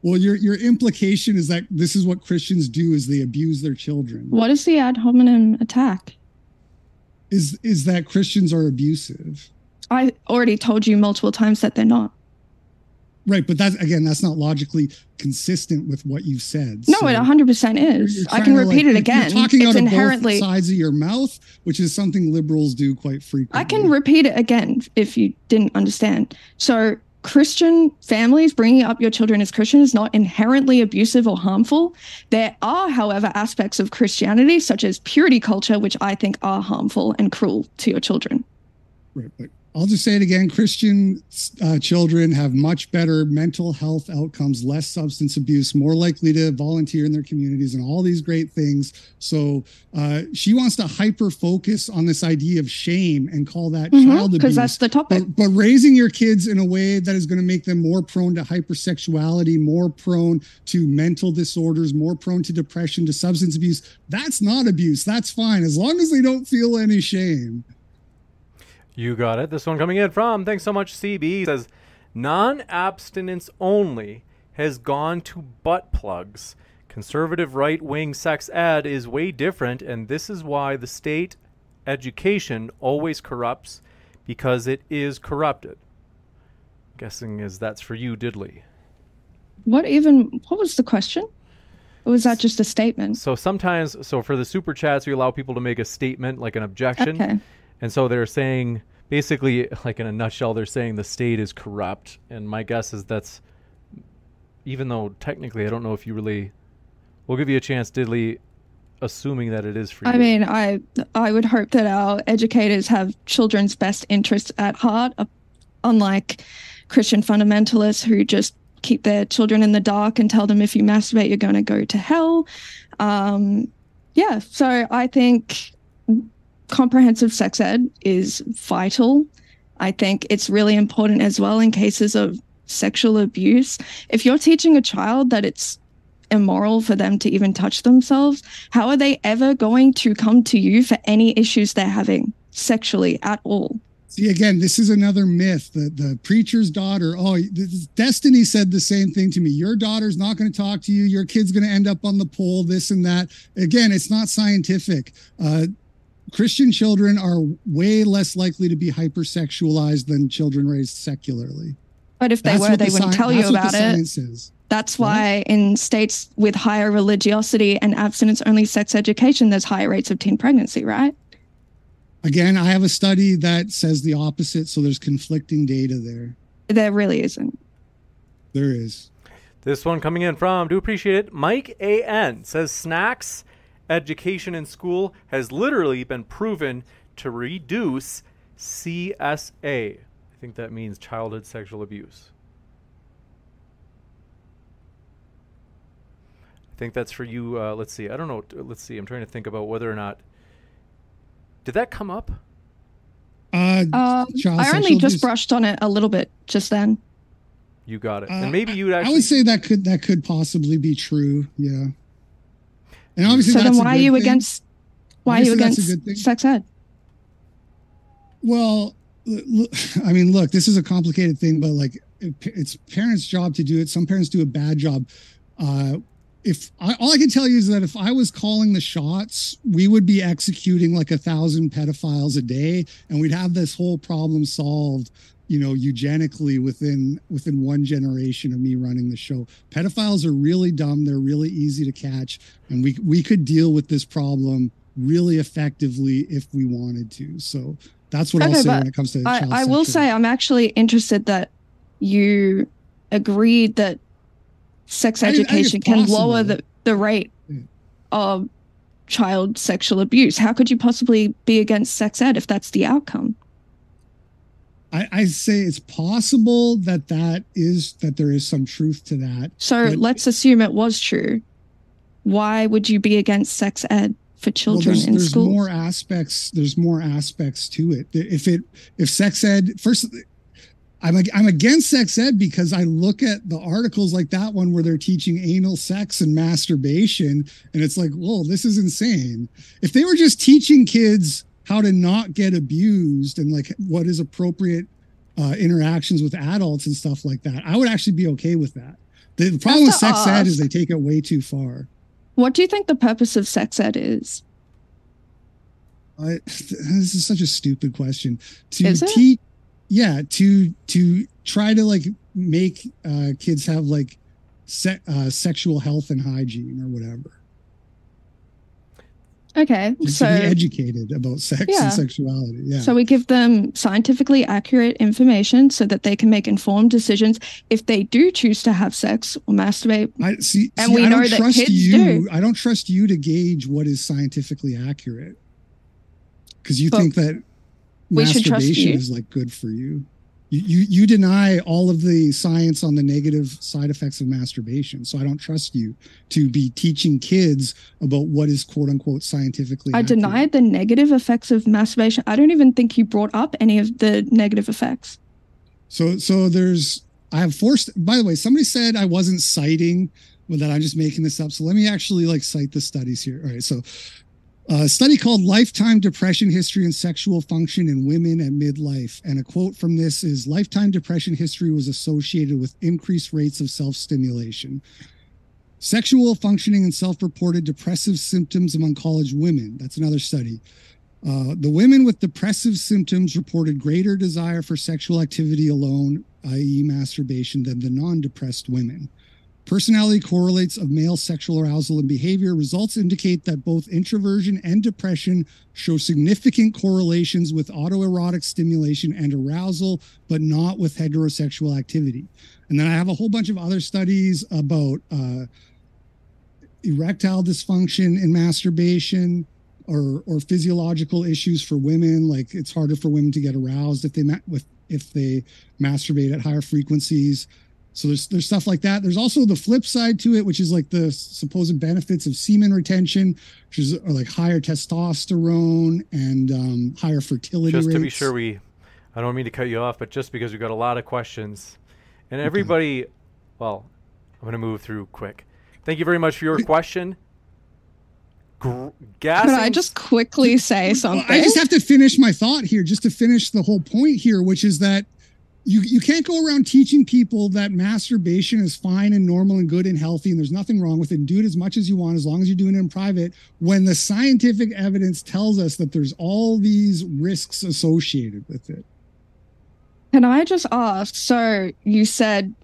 Well, your implication is that this is what Christians do, is they abuse their children. What is the ad hominem attack? Is that Christians are abusive. I already told you multiple times that they're not. Right, but that's, again, that's not logically consistent with what you've said. No, so it 100% is. I can repeat it again. You're talking out of both sides of your mouth, which is something liberals do quite frequently. I can repeat it again if you didn't understand. So Christian families, bringing up your children as Christian, is not inherently abusive or harmful. There are, however, aspects of Christianity, such as purity culture, which I think are harmful and cruel to your children. Right, but I'll just say it again. Christian children have much better mental health outcomes, less substance abuse, more likely to volunteer in their communities and all these great things. So she wants to hyper-focus on this idea of shame and call that child abuse. Because that's the topic. But raising your kids in a way that is going to make them more prone to hypersexuality, more prone to mental disorders, more prone to depression, to substance abuse, that's not abuse. That's fine, as long as they don't feel any shame. You got it. This one coming in from, thanks so much, CB, says, non-abstinence only has gone to butt plugs. Conservative right-wing sex ed is way different, and this is why the state education always corrupts, because it is corrupted. Guessing is that's for you, Diddly. What was the question? Or was that just a statement? So sometimes, so for the super chats, we allow people to make a statement, like an objection. Okay. And so they're saying, basically, like in a nutshell, they're saying the state is corrupt. And my guess is that's, even though technically, I don't know if you really, we'll give you a chance, Diddly, assuming that it is for you. I mean, I would hope that our educators have children's best interests at heart, unlike Christian fundamentalists who just keep their children in the dark and tell them if you masturbate, you're going to go to hell. Yeah, so I think comprehensive sex ed is vital. I think it's really important as well in cases of sexual abuse. If you're teaching a child that it's immoral for them to even touch themselves, how are they ever going to come to you for any issues they're having sexually at all? See, again, this is another myth. The preacher's daughter, Destiny said the same thing to me. Your daughter's not going to talk to you. Your kid's going to end up on the pole, this and that. Again, it's not scientific. Christian children are way less likely to be hypersexualized than children raised secularly. But if they were, they wouldn't tell you about it. That's why in states with higher religiosity and abstinence-only sex education, there's higher rates of teen pregnancy, right? Again, I have a study that says the opposite, so there's conflicting data there. There really isn't. There is. This one coming in from, do appreciate it, Mike A.N. says, snacks education in school has literally been proven to reduce CSA. I think that means childhood sexual abuse. I think that's for you. Let's see. I don't know. Let's see. I'm trying to think about whether or not. Did that come up? I only just brushed on it a little bit just then. You got it. And maybe you'd actually. I would say that could possibly be true. Yeah. And obviously so that's then why are you against sex ed? Well, I mean, look, this is a complicated thing, but like it's parents' job to do it. Some parents do a bad job. All I can tell you is that if I was calling the shots, we would be executing like 1,000 pedophiles a day, and we'd have this whole problem solved, you know, eugenically within one generation of me running the show. Pedophiles are really dumb. They're really easy to catch. And we could deal with this problem really effectively if we wanted to. So that's what I'll say when it comes to child sex. I will say I'm actually interested that you agreed that sex education can lower the rate of child sexual abuse. How could you possibly be against sex ed if that's the outcome? I say it's possible that there is some truth to that. So let's assume it was true. Why would you be against sex ed for children in school? There's more aspects to it. If sex ed first, I'm against sex ed because I look at the articles like that one where they're teaching anal sex and masturbation, and it's like, whoa, this is insane. If they were just teaching kids how to not get abused and like what is appropriate interactions with adults and stuff like that, I would actually be okay with that. The problem with sex ed is they take it way too far. What do you think the purpose of sex ed is? This is such a stupid question. To try to like make kids have like sexual health and hygiene or whatever. Okay, so to be educated about sex and sexuality. Yeah. So we give them scientifically accurate information so that they can make informed decisions if they do choose to have sex or masturbate. I don't trust you to gauge what is scientifically accurate because you think that masturbation is like good for you. You deny all of the science on the negative side effects of masturbation. So I don't trust you to be teaching kids about what is quote unquote scientifically accurate. I deny the negative effects of masturbation. I don't even think you brought up any of the negative effects. So I have forced, by the way, somebody said I wasn't citing, well, that I'm just making this up. So let me actually like cite the studies here. All right. So a study called Lifetime Depression History and Sexual Function in Women at Midlife. And a quote from this is, lifetime depression history was associated with increased rates of self-stimulation. Sexual functioning and self-reported depressive symptoms among college women. That's another study. The women with depressive symptoms reported greater desire for sexual activity alone, i.e. masturbation, than the non-depressed women. Personality correlates of male sexual arousal and behavior. Results indicate that both introversion and depression show significant correlations with autoerotic stimulation and arousal, but not with heterosexual activity. And then I have a whole bunch of other studies about erectile dysfunction in masturbation or physiological issues for women. Like it's harder for women to get aroused if they masturbate at higher frequencies. So there's stuff like that. There's also the flip side to it, which is like the supposed benefits of semen retention, which is like higher testosterone and higher fertility rates. Just to be sure, I don't mean to cut you off, but just because we've got a lot of questions and everybody, well, I'm going to move through quick. Thank you very much for your question. Could I just quickly say something? I just have to finish my thought here, just to finish the whole point here, which is that You can't go around teaching people that masturbation is fine and normal and good and healthy and there's nothing wrong with it and do it as much as you want as long as you're doing it in private when the scientific evidence tells us that there's all these risks associated with it. Can I just ask, so you said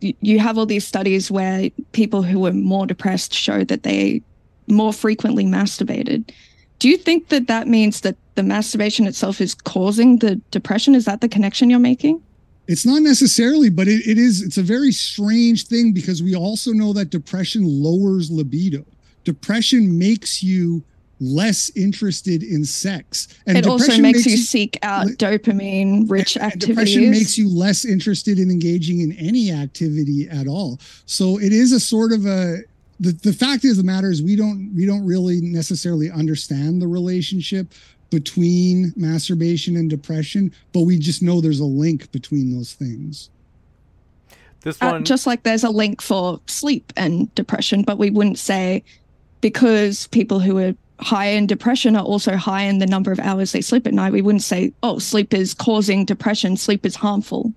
you have all these studies where people who were more depressed show that they more frequently masturbated. Do you think that that means that the masturbation itself is causing the depression? Is that the connection you're making? It's not necessarily, but it's a very strange thing because we also know that depression lowers libido. Depression makes you less interested in sex. And it also makes you seek out dopamine-rich activities. And depression makes you less interested in engaging in any activity at all. So it is a sort of the fact is the matter is we don't really necessarily understand the relationship between masturbation and depression, but we just know there's a link between those things. This one, just like there's a link for sleep and depression, but we wouldn't say because people who are high in depression are also high in the number of hours they sleep at night. We wouldn't say, oh, sleep is causing depression, sleep is harmful.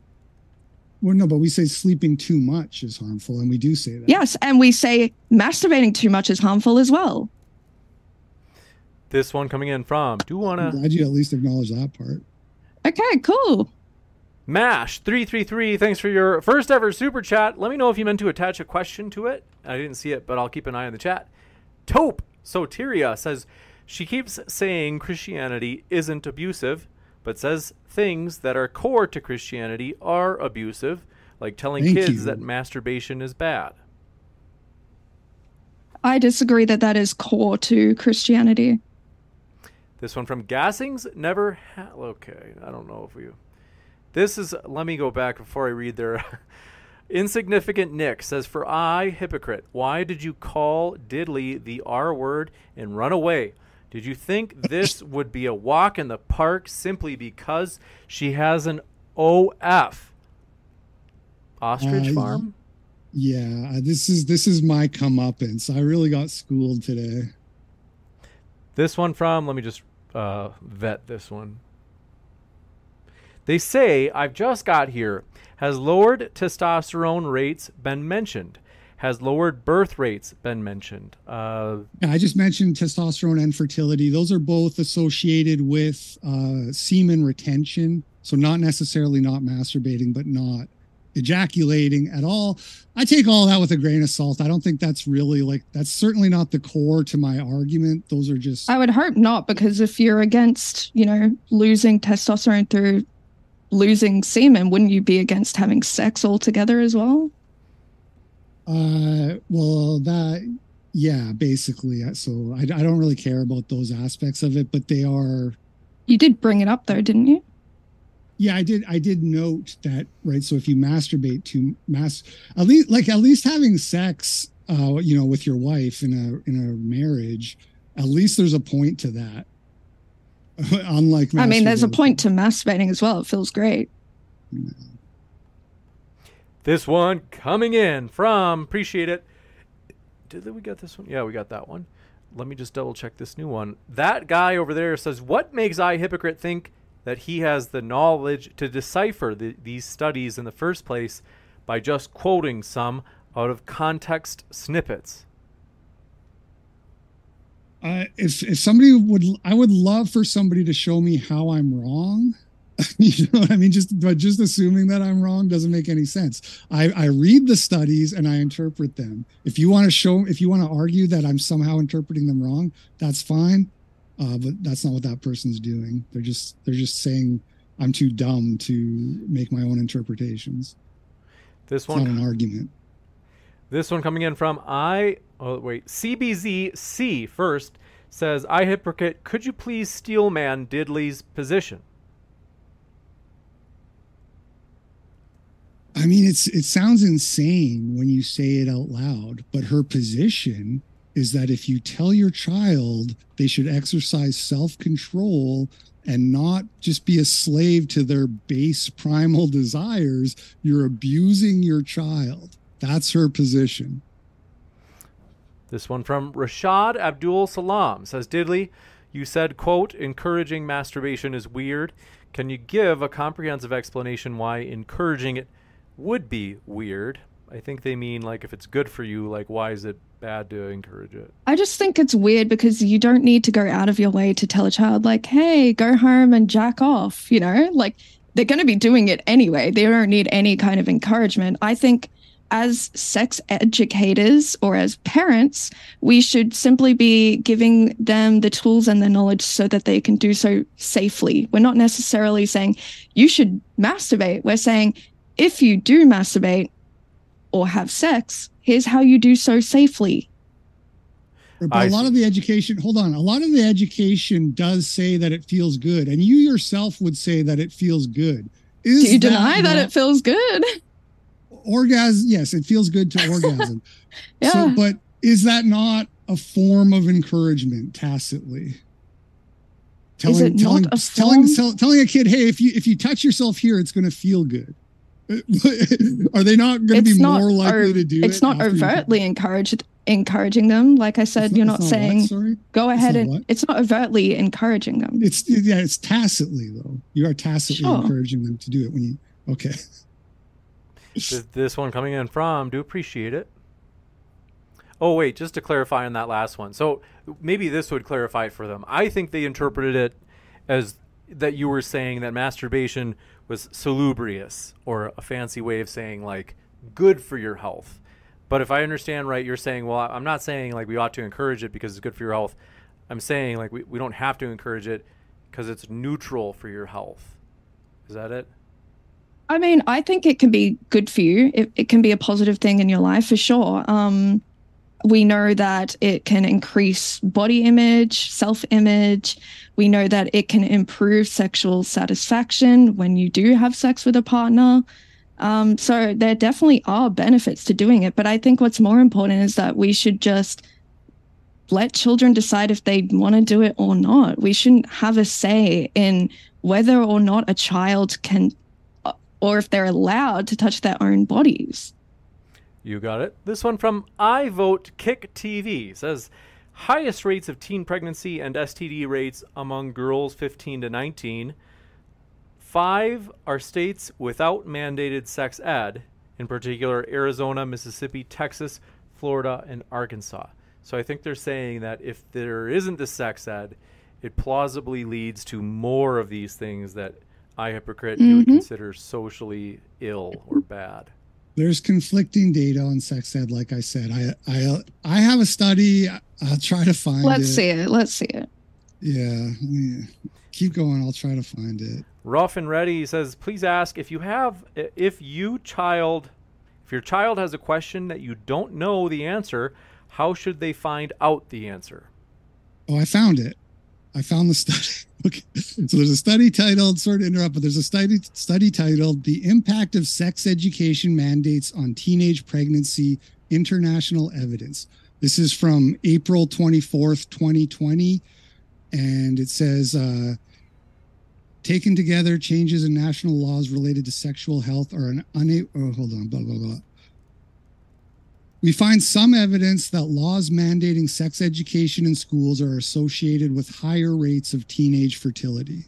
Well, no, but we say sleeping too much is harmful, and we do say that. Yes, and we say masturbating too much is harmful as well. This one coming in from, I'm glad you at least acknowledge that part. Okay, cool. Mash333, thanks for your first ever super chat. Let me know if you meant to attach a question to it. I didn't see it, but I'll keep an eye on the chat. Taupe Soteria says, she keeps saying Christianity isn't abusive, but says things that are core to Christianity are abusive, like telling kids that masturbation is bad. I disagree that that is core to Christianity. This one from Gassings never had. Okay, I don't know if you. This is. Let me go back before I read there. Insignificant Nick says, "For I, hypocrite, why did you call Diddly the R word and run away? Did you think this would be a walk in the park simply because she has an OF? Ostrich farm." Yeah, this is my comeuppance. I really got schooled today. This one from, let me just, vet this one. They say, I've just got here, has lowered testosterone rates been mentioned? Has lowered birth rates been mentioned? I just mentioned testosterone and fertility. Those are both associated with semen retention. So not necessarily not masturbating, but not ejaculating at all. I take all that with a grain of salt. I don't think that's really like, that's certainly not the core to my argument. Those are just... I would hope not, because if you're against, you know, losing testosterone through losing semen, wouldn't you be against having sex altogether as well? Well, that, yeah, basically. So I don't really care about those aspects of it, but they are... You did bring it up though, didn't you? Yeah, I did. I did note that, right? So if you masturbate to at least having sex, you know, with your wife in a marriage, at least there's a point to that. Unlike, I mean, there's a point to masturbating as well. It feels great. Yeah. This one coming in from, appreciate it. Did we get this one? Yeah, we got that one. Let me just double check this new one. That guy over there says, what makes I, Hypocrite, think that he has the knowledge to decipher these studies in the first place by just quoting some out of context snippets? If somebody would, I would love for somebody to show me how I'm wrong. You know what I mean? Just assuming that I'm wrong doesn't make any sense. I read the studies and I interpret them. If you want to argue that I'm somehow interpreting them wrong, that's fine. But that's not what that person's doing. They're just saying I'm too dumb to make my own interpretations. This one, it's not an argument. This one coming in from CBZC first says, I, Hypocrite, could you please steel man Diddly's position? I mean, it sounds insane when you say it out loud, but her position is that if you tell your child they should exercise self-control and not just be a slave to their base primal desires, you're abusing your child. That's her position. This one from Rashad Abdul Salam says, Diddly, you said, quote, encouraging masturbation is weird. Can you give a comprehensive explanation why encouraging it would be weird? I think they mean, like, if it's good for you, like, why is it bad to encourage it? I just think it's weird because you don't need to go out of your way to tell a child, like, hey, go home and jack off, you know? Like, they're going to be doing it anyway. They don't need any kind of encouragement. I think as sex educators or as parents, we should simply be giving them the tools and the knowledge so that they can do so safely. We're not necessarily saying you should masturbate. We're saying if you do masturbate, or have sex, here's how you do so safely. But a lot of the education does say that it feels good, and you yourself would say that it feels good. Do you deny that it feels good? Orgasm, yes, it feels good to orgasm. Yeah. So, but is that not a form of encouragement tacitly? Telling a kid, hey, if you touch yourself here, it's going to feel good. Are they not going to be more likely to do it? It's not overtly encouraging them. Like I said, you're not saying go ahead and it's not overtly encouraging them. It's tacitly though. You are tacitly encouraging them to do it when you okay. This one coming in from, do appreciate it. Oh wait, just to clarify on that last one. So maybe this would clarify for them. I think they interpreted it as that you were saying that masturbation was salubrious, or a fancy way of saying, like, good for your health. But if I understand right, you're saying, well, I'm not saying, like, we ought to encourage it because it's good for your health. I'm saying, like, we don't have to encourage it because it's neutral for your health. Is that it? I mean, I think it can be good for you. It can be a positive thing in your life for sure. We know that it can increase body image, self-image. We know that it can improve sexual satisfaction when you do have sex with a partner. So there definitely are benefits to doing it. But I think what's more important is that we should just let children decide if they want to do it or not. We shouldn't have a say in whether or not a child can, or if they're allowed to touch their own bodies. You got it. This one from I Vote Kick TV says, highest rates of teen pregnancy and STD rates among girls 15 to 19. 5 are states without mandated sex ed, in particular Arizona, Mississippi, Texas, Florida, and Arkansas. So I think they're saying that if there isn't the sex ed, it plausibly leads to more of these things that I, Hypocrite, you would consider socially ill or bad. There's conflicting data on sex ed, like I said. I have a study. I'll try to find it. Let's see it. Let's see it. Yeah. Keep going. I'll try to find it. Rough and Ready says, please ask if you have, if your child has a question that you don't know the answer, how should they find out the answer? Oh, I found it. I found the study. Okay. So there's a study titled, sorry to interrupt, but there's a study titled The Impact of Sex Education Mandates on Teenage Pregnancy, International Evidence. This is from April 24th, 2020. And it says, taken together, changes in national laws related to sexual health are an We find some evidence that laws mandating sex education in schools are associated with higher rates of teenage fertility.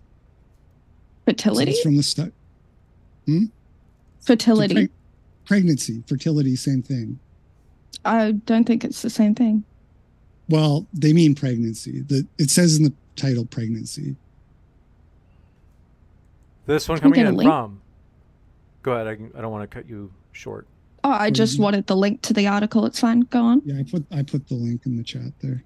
Fertility? So from the study. Fertility. So pregnancy, fertility, same thing. I don't think it's the same thing. Well, they mean pregnancy. It says in the title pregnancy. This one coming in from. Go ahead. I don't want to cut you short. Oh, I just wanted the link to the article. It's fine. Go on. Yeah, I put the link in the chat there.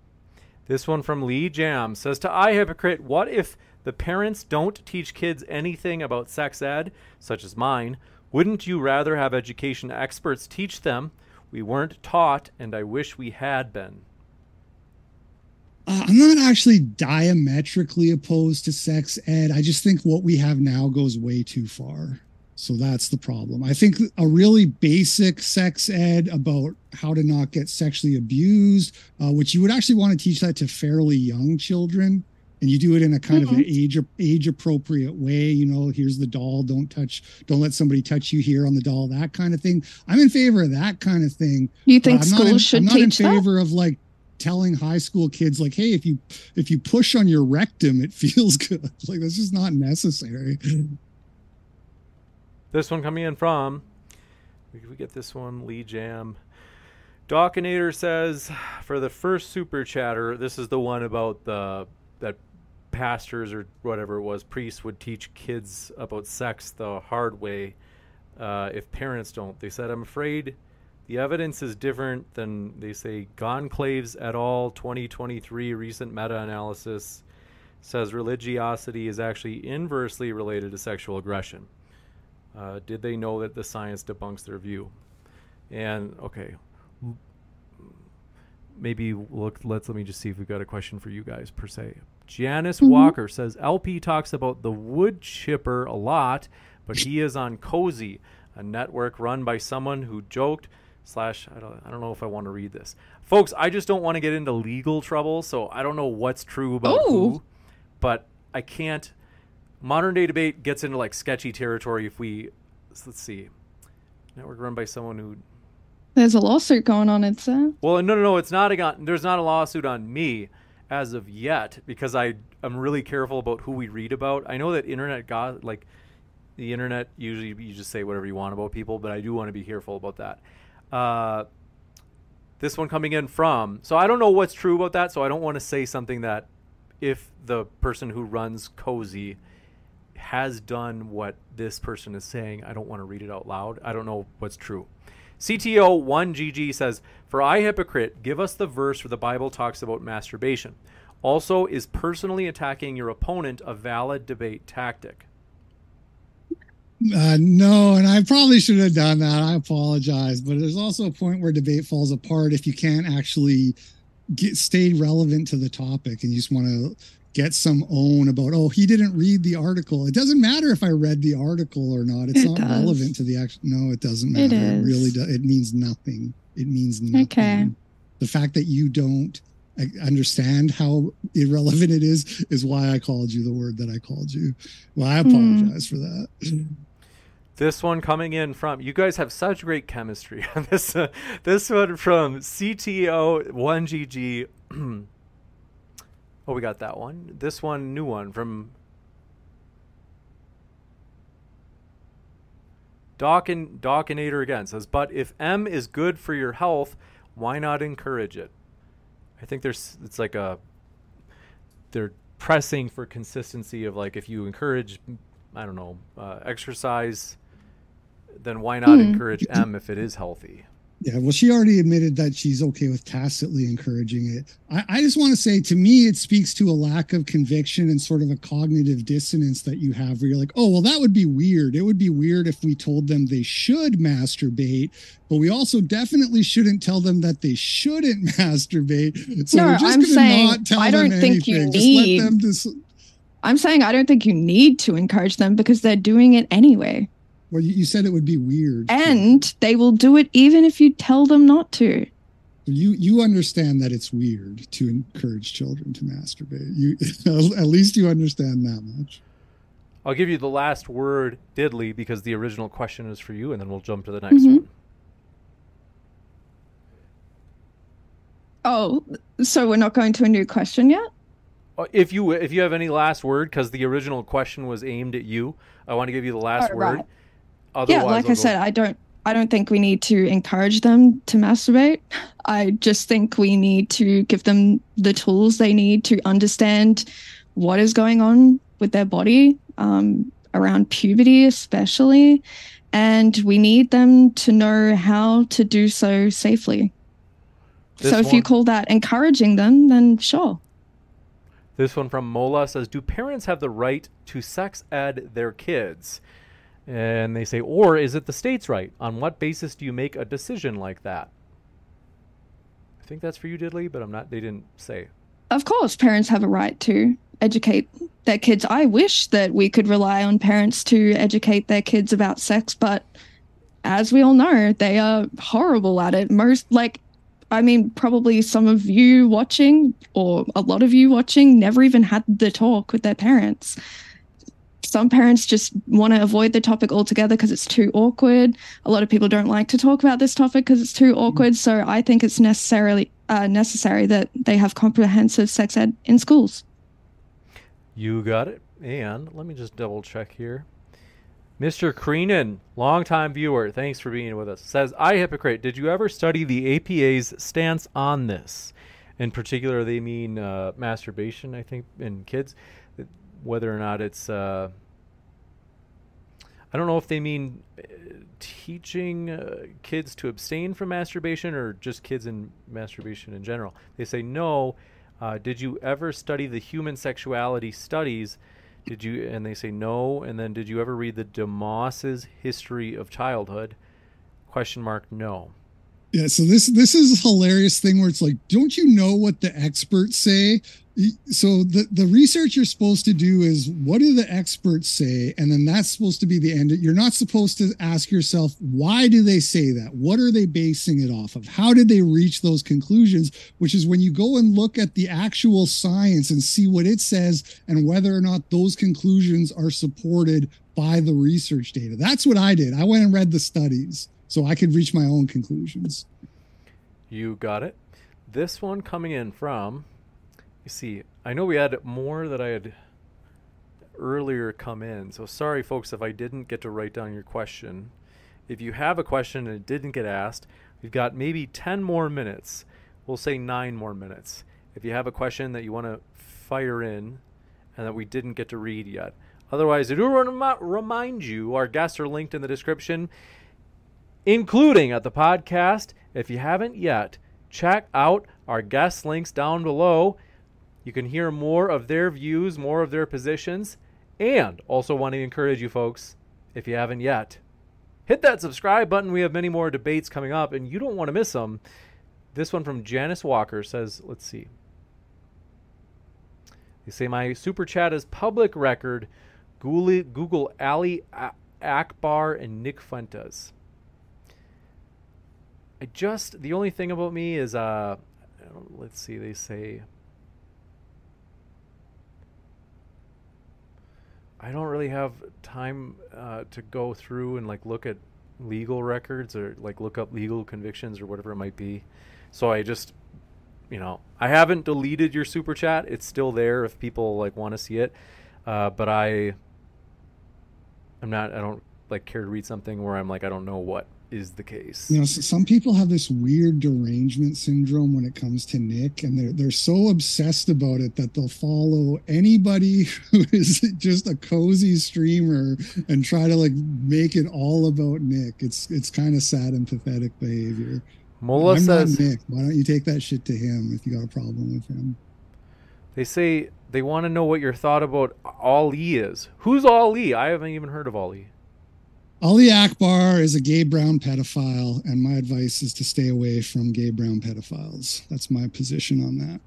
This one from Lee Jam says, to I, Hypocrite, what if the parents don't teach kids anything about sex ed, such as mine? Wouldn't you rather have education experts teach them? We weren't taught, and I wish we had been. I'm not actually diametrically opposed to sex ed. I just think what we have now goes way too far. So that's the problem. I think a really basic sex ed about how to not get sexually abused, which you would actually want to teach that to fairly young children, and you do it in a kind of an age appropriate way. You know, here's the doll. Don't let somebody touch you here on the doll. That kind of thing. I'm in favor of that kind of thing. You think schools should teach that? I'm not in favor of like telling high school kids like, hey, if you push on your rectum, it feels good. Like that's just not necessary. This one coming in from, we get this one, Lee Jam. Dockinator says, for the first super chatter, this is the one about that pastors or whatever it was, priests would teach kids about sex the hard way if parents don't. They said, I'm afraid the evidence is different than, they say, Gonclaves et al. 2023 recent meta-analysis says religiosity is actually inversely related to sexual aggression. Did they know that the science debunks their view? And okay, maybe let me just see if we've got a question for you guys per se. Janice Walker says, LP talks about the wood chipper a lot, but he is on Cozy, a network run by someone who joked / I don't know if I want to read this. Folks, I just don't want to get into legal trouble, so I don't know what's true about who, but I can't. Modern Day Debate gets into like sketchy territory if we, let's see, network run by someone who. There's a lawsuit going on, it's a. Well, no, it's not there's not a lawsuit on me as of yet because I'm really careful about who we read about. I know that internet like the internet usually you just say whatever you want about people, but I do want to be careful about that. This one coming in from, so I don't know what's true about that, so I don't want to say something that if the person who runs Cozy has done what this person is saying, I don't want to read it out loud. I don't know what's true. CTO1GG says, for I, Hypocrite, give us the verse where the Bible talks about masturbation. Also, is personally attacking your opponent a valid debate tactic? No, and I probably should have done that. I apologize. But there's also a point where debate falls apart if you can't actually stay relevant to the topic and you just want to get some own about, oh, he didn't read the article. It doesn't matter if I read the article or not. It's not relevant to the action. No, it doesn't matter. It really does. It means nothing. It means nothing. Okay. The fact that you don't understand how irrelevant it is why I called you the word that I called you. Well, I apologize for that. This one coming in from, you guys have such great chemistry. This one from CTO1GG Oh, we got that one. This one, new one from Dockinator again says, but if M is good for your health, why not encourage it? I think there's, it's like a, they're pressing for consistency of like, if you encourage, I don't know, exercise, then why not encourage M if it is healthy? Yeah, well, she already admitted that she's okay with tacitly encouraging it. I just want to say, to me, it speaks to a lack of conviction and sort of a cognitive dissonance that you have where you're like, oh, well, that would be weird. It would be weird if we told them they should masturbate, but we also definitely shouldn't tell them that they shouldn't masturbate. So no, we're just going to not tell them anything. Just let them I'm saying I don't think you need to encourage them because they're doing it anyway. Well, you said it would be weird. And they will do it even if you tell them not to. You understand that it's weird to encourage children to masturbate. You at least you understand that much. I'll give you the last word, Diddly, because the original question is for you, and then we'll jump to the next one. Oh, so we're not going to a new question yet? If you have any last word, because the original question was aimed at you, I want to give you the last word. Right. Otherwise, yeah, like I said, I don't think we need to encourage them to masturbate. I just think we need to give them the tools they need to understand what is going on with their body around puberty especially, and we need them to know how to do so safely. So if you call that encouraging them, then sure. This one from Mola says, do parents have the right to sex ed their kids? And they say, or is it the state's right? On what basis do you make a decision like that? I think that's for you, Diddly, but I'm not, they didn't say. Of course, parents have a right to educate their kids. I wish that we could rely on parents to educate their kids about sex, but as we all know, they are horrible at it. Most, like, I mean, probably some of you watching, or a lot of you watching, never even had the talk with their parents. Some parents just want to avoid the topic altogether because it's too awkward. A lot of people don't like to talk about this topic because it's too awkward. So I think it's necessary that they have comprehensive sex ed in schools. You got it. And let me just double check here. Mr. Kreenan, longtime viewer, thanks for being with us, says, I, Hypocrite, did you ever study the APA's stance on this? In particular, they mean masturbation, I think, in kids. Whether or not it's I don't know if they mean teaching kids to abstain from masturbation or just kids in masturbation in general. They say, no, did you ever study the human sexuality studies? Did you? And they say, no. And then, did you ever read the DeMoss's History of Childhood? Question mark, no. Yeah, so this is a hilarious thing where it's like, don't you know what the experts say? So the research you're supposed to do is, what do the experts say? And then that's supposed to be the end. You're not supposed to ask yourself, why do they say that? What are they basing it off of? How did they reach those conclusions? Which is when you go and look at the actual science and see what it says and whether or not those conclusions are supported by the research data. That's what I did. I went and read the studies so I could reach my own conclusions. You got it. This one coming in from... You see, I know we had more that I had earlier come in. So sorry, folks, if I didn't get to write down your question. If you have a question and it didn't get asked, we've got maybe 10 more minutes. We'll say 9 more minutes. If you have a question that you want to fire in and that we didn't get to read yet. Otherwise, I do want to remind you, our guests are linked in the description, including at the podcast. If you haven't yet, check out our guest links down below. You can hear more of their views, more of their positions, and also want to encourage you folks, if you haven't yet, hit that subscribe button. We have many more debates coming up, and you don't want to miss them. This one from Janice Walker says, let's see. They say, my super chat is public record. Google Ali Akbar and Nick Fuentes. The only thing about me is, let's see, they say... I don't really have time to go through and like look at legal records or like look up legal convictions or whatever it might be. So I just you know, I haven't deleted your super chat. It's still there if people like want to see it. But I don't like care to read something where I'm like, I don't know what is the case. You know, some people have this weird derangement syndrome when it comes to Nick, and they're so obsessed about it that they'll follow anybody who is just a cozy streamer and try to like make it all about Nick. It's kind of sad and pathetic behavior. Mola says, "Nick, why don't you take that shit to him if you got a problem with him?" They say they want to know what your thought about Ali is. Who's Ali? I haven't even heard of Ali. Ali Akbar is a gay brown pedophile, and my advice is to stay away from gay brown pedophiles. That's my position on that.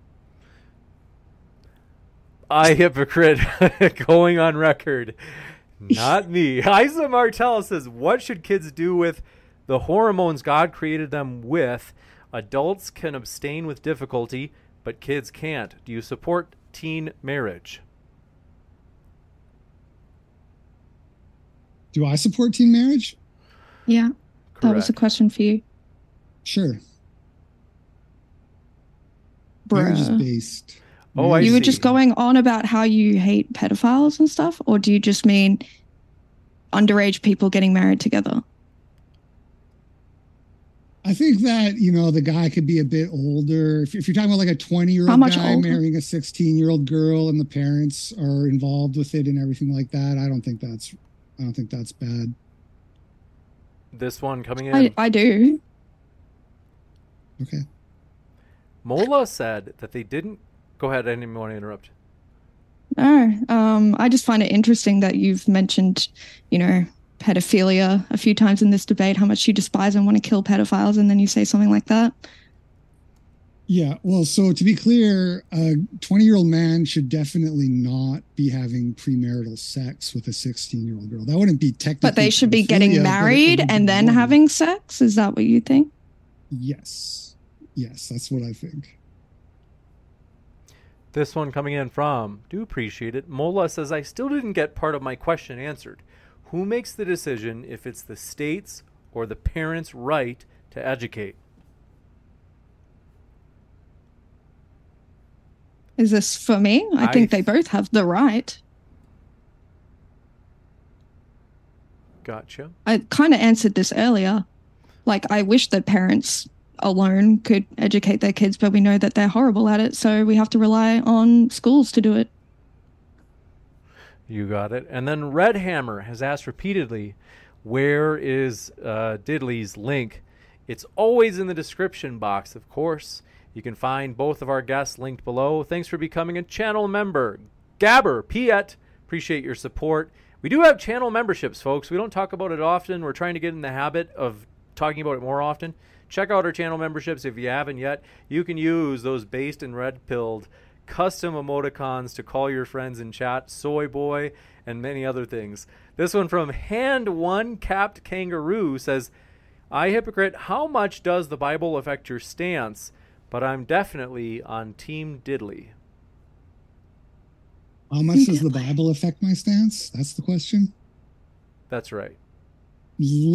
I, Hypocrite, going on record. Not me. Isa Martella says, what should kids do with the hormones God created them with? Adults can abstain with difficulty, but kids can't. Do you support teen marriage? Do I support teen marriage? Yeah. Correct. That was a question for you. Sure. Marriage is based. Oh, I see. You were just going on about how you hate pedophiles and stuff, or do you just mean underage people getting married together? I think that, you know, the guy could be a bit older. If you're talking about like a 20-year-old guy marrying a 16-year-old girl and the parents are involved with it and everything like that, I don't think that's bad. This one coming in. I do. Okay. Mola said that they didn't... Go ahead, I didn't even want to interrupt. No, I just find it interesting that you've mentioned, you know, pedophilia a few times in this debate, how much you despise and want to kill pedophiles, and then you say something like that. Yeah, well, so to be clear, a 20-year-old man should definitely not be having premarital sex with a 16-year-old girl. That wouldn't be technically... But they should be getting married and then having sex? Is that what you think? Yes. Yes, that's what I think. This one coming in from, do appreciate it, Mola says, I still didn't get part of my question answered. Who makes the decision if it's the state's or the parents' right to educate? Is this for me? I think they both have the right. Gotcha. I kind of answered this earlier. Like, I wish that parents alone could educate their kids, but we know that they're horrible at it, so we have to rely on schools to do it. You got it. And then Red Hammer has asked repeatedly, where is Diddly's link? It's always in the description box, of course. You can find both of our guests linked below. Thanks for becoming a channel member. Gabber, Piet, appreciate your support. We do have channel memberships, folks. We don't talk about it often. We're trying to get in the habit of talking about it more often. Check out our channel memberships if you haven't yet. You can use those based and red-pilled custom emoticons to call your friends in chat, soy boy, and many other things. This one from Hand One Capped Kangaroo says, I, Hypocrite, how much does the Bible affect your stance? But I'm definitely on Team Diddly. How much does the Bible affect my stance? That's the question. That's right.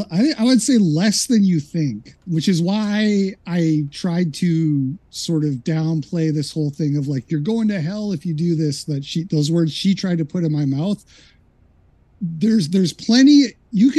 I would say less than you think, which is why I tried to sort of downplay this whole thing of like, you're going to hell if you do this, that those words she tried to put in my mouth. There's plenty. You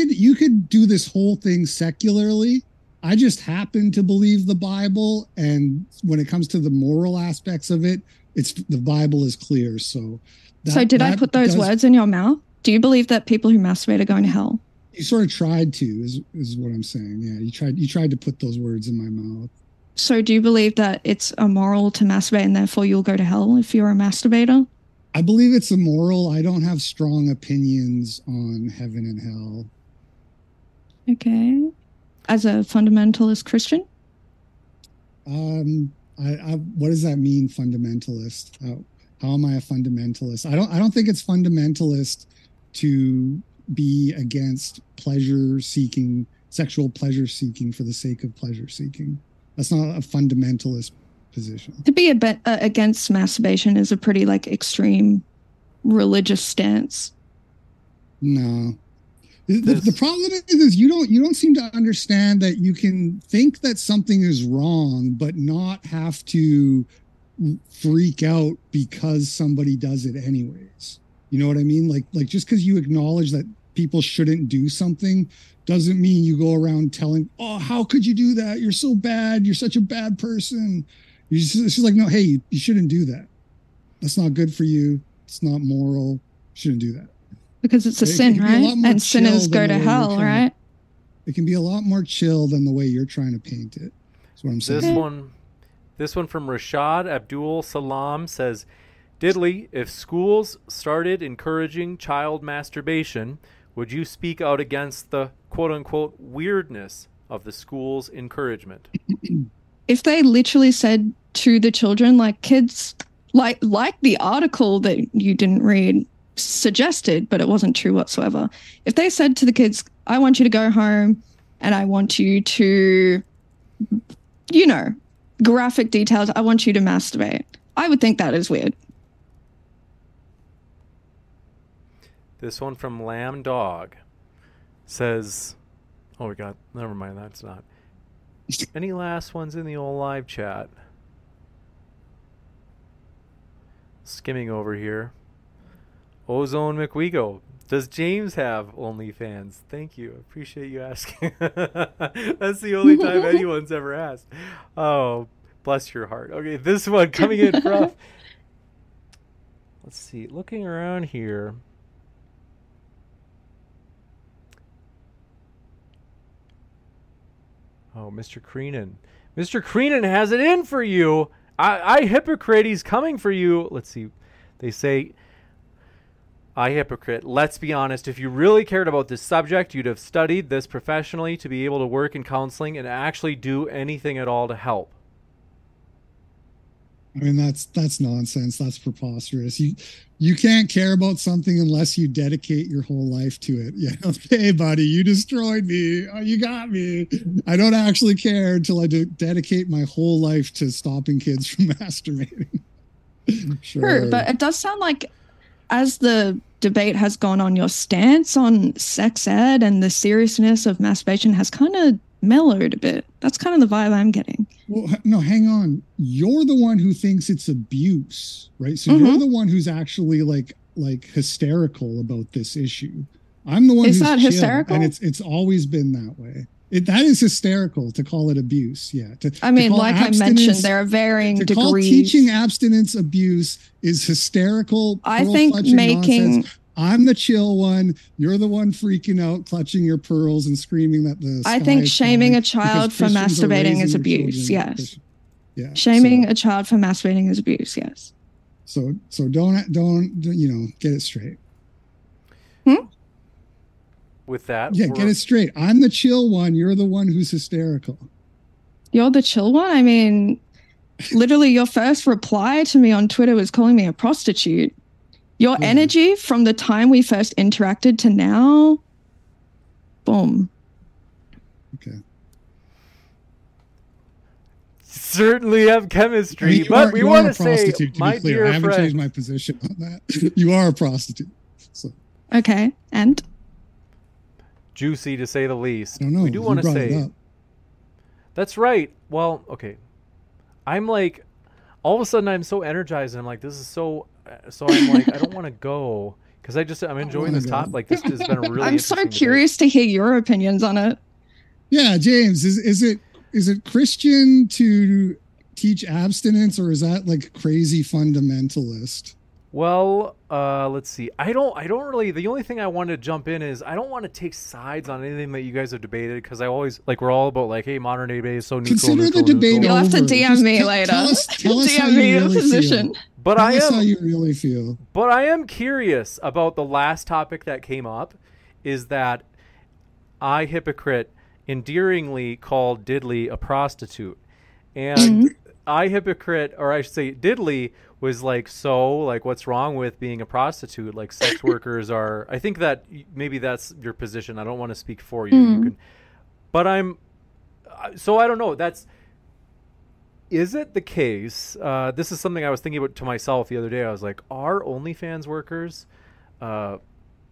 could do this whole thing secularly. I just happen to believe the Bible, and when it comes to the moral aspects of it, it's the Bible is clear. So did I put those words in your mouth? Do you believe that people who masturbate are going to hell? You sort of tried to, is what I'm saying. Yeah, you tried to put those words in my mouth. So do you believe that it's immoral to masturbate, and therefore you'll go to hell if you're a masturbator? I believe it's immoral. I don't have strong opinions on heaven and hell. Okay. As a fundamentalist Christian? What does that mean, fundamentalist? How am I a fundamentalist? I don't think it's fundamentalist to be against pleasure-seeking, sexual pleasure-seeking for the sake of pleasure-seeking. That's not a fundamentalist position. To be against masturbation is a pretty, like, extreme religious stance. No. The problem is you don't seem to understand that you can think that something is wrong, but not have to freak out because somebody does it anyways. You know what I mean? Like just because you acknowledge that people shouldn't do something doesn't mean you go around telling, oh, how could you do that? You're so bad. You're such a bad person. It's just like, no, hey, you shouldn't do that. That's not good for you. It's not moral. You shouldn't do that. Because it's a sin, right? And sinners go to hell, right? It can be a lot more chill than the way you're trying to paint it. That's what I'm saying. This one from Rashad Abdul Salam says, Diddly, if schools started encouraging child masturbation, would you speak out against the quote-unquote weirdness of the school's encouragement? If they literally said to the children, like, kids, like the article that you didn't read suggested, but it wasn't true whatsoever. If they said to the kids, I want you to go home and I want you to, you know, graphic details, I want you to masturbate, I would think that is weird. This one from Lamb Dog says, oh my God, never mind, that's not. Any last ones in the old live chat? Skimming over here. Ozone McWego, does James have OnlyFans? Thank you. Appreciate you asking. That's the only time anyone's ever asked. Oh, bless your heart. Okay, this one coming in from, let's see, looking around here. Oh, Mr. Creenan. Mr. Creenan has it in for you. I Hypocrite, he's coming for you. Let's see. They say, I Hypocrite, let's be honest. If you really cared about this subject, you'd have studied this professionally to be able to work in counseling and actually do anything at all to help. I mean, that's nonsense. That's preposterous. You can't care about something unless you dedicate your whole life to it. Yeah. Hey, buddy, you destroyed me. Oh, you got me. I don't actually care until I dedicate my whole life to stopping kids from masturbating. Sure, but it does sound like, as the debate has gone on, your stance on sex ed and the seriousness of masturbation has kind of mellowed a bit. That's kind of the vibe I'm getting. Well, no, hang on. You're the one who thinks it's abuse, right? So you're the one who's actually like hysterical about this issue. I'm the one who's not hysterical, and it's always been that way. That is hysterical to call it abuse. Yeah. I mean, like I mentioned, there are varying degrees. To call teaching abstinence abuse is hysterical. I think making nonsense. I'm the chill one. You're the one freaking out, clutching your pearls and screaming that the sky I think is shaming a child for masturbating is abuse. Yes. Yeah. Shaming a child for masturbating is abuse. Yes. So don't you know, get it straight. Hmm? With that, yeah, get it straight. I'm the chill one. You're the one who's hysterical. You're the chill one? I mean, literally your first reply to me on Twitter was calling me a prostitute. Your energy from the time we first interacted to now, boom. Okay. Certainly have chemistry, I mean, but we want to say, my dear friend, I haven't changed my position on that. You are a prostitute. So. Okay, and? Juicy, to say the least. No, we do want to say that's right. Well, okay, I'm like, all of a sudden I'm so energized and I'm like, this is so I'm like, I don't want to go because I'm enjoying this topic. Like, this has been a really I'm so curious to hear your opinions on it. Yeah, James, is it Christian to teach abstinence, or is that like crazy fundamentalist? Well, let's see. I don't really, the only thing I want to jump in is I don't want to take sides on anything that you guys have debated, because I always, like, we're all about like, hey, modern day debate is so neutral. Consider the debate over. You'll have to DM me later. Tell us DM how you me really position. Feel. But tell I us am, how you really feel. But I am curious about the last topic that came up, is that I Hypocrite endearingly called Diddly a prostitute, and I Hypocrite, or I should say Diddly, was like, so like, what's wrong with being a prostitute? Like, sex workers are, I think that maybe that's your position. I don't want to speak for you. You can, but I'm, so I don't know. Is it the case? This is something I was thinking about to myself the other day. I was like, are OnlyFans workers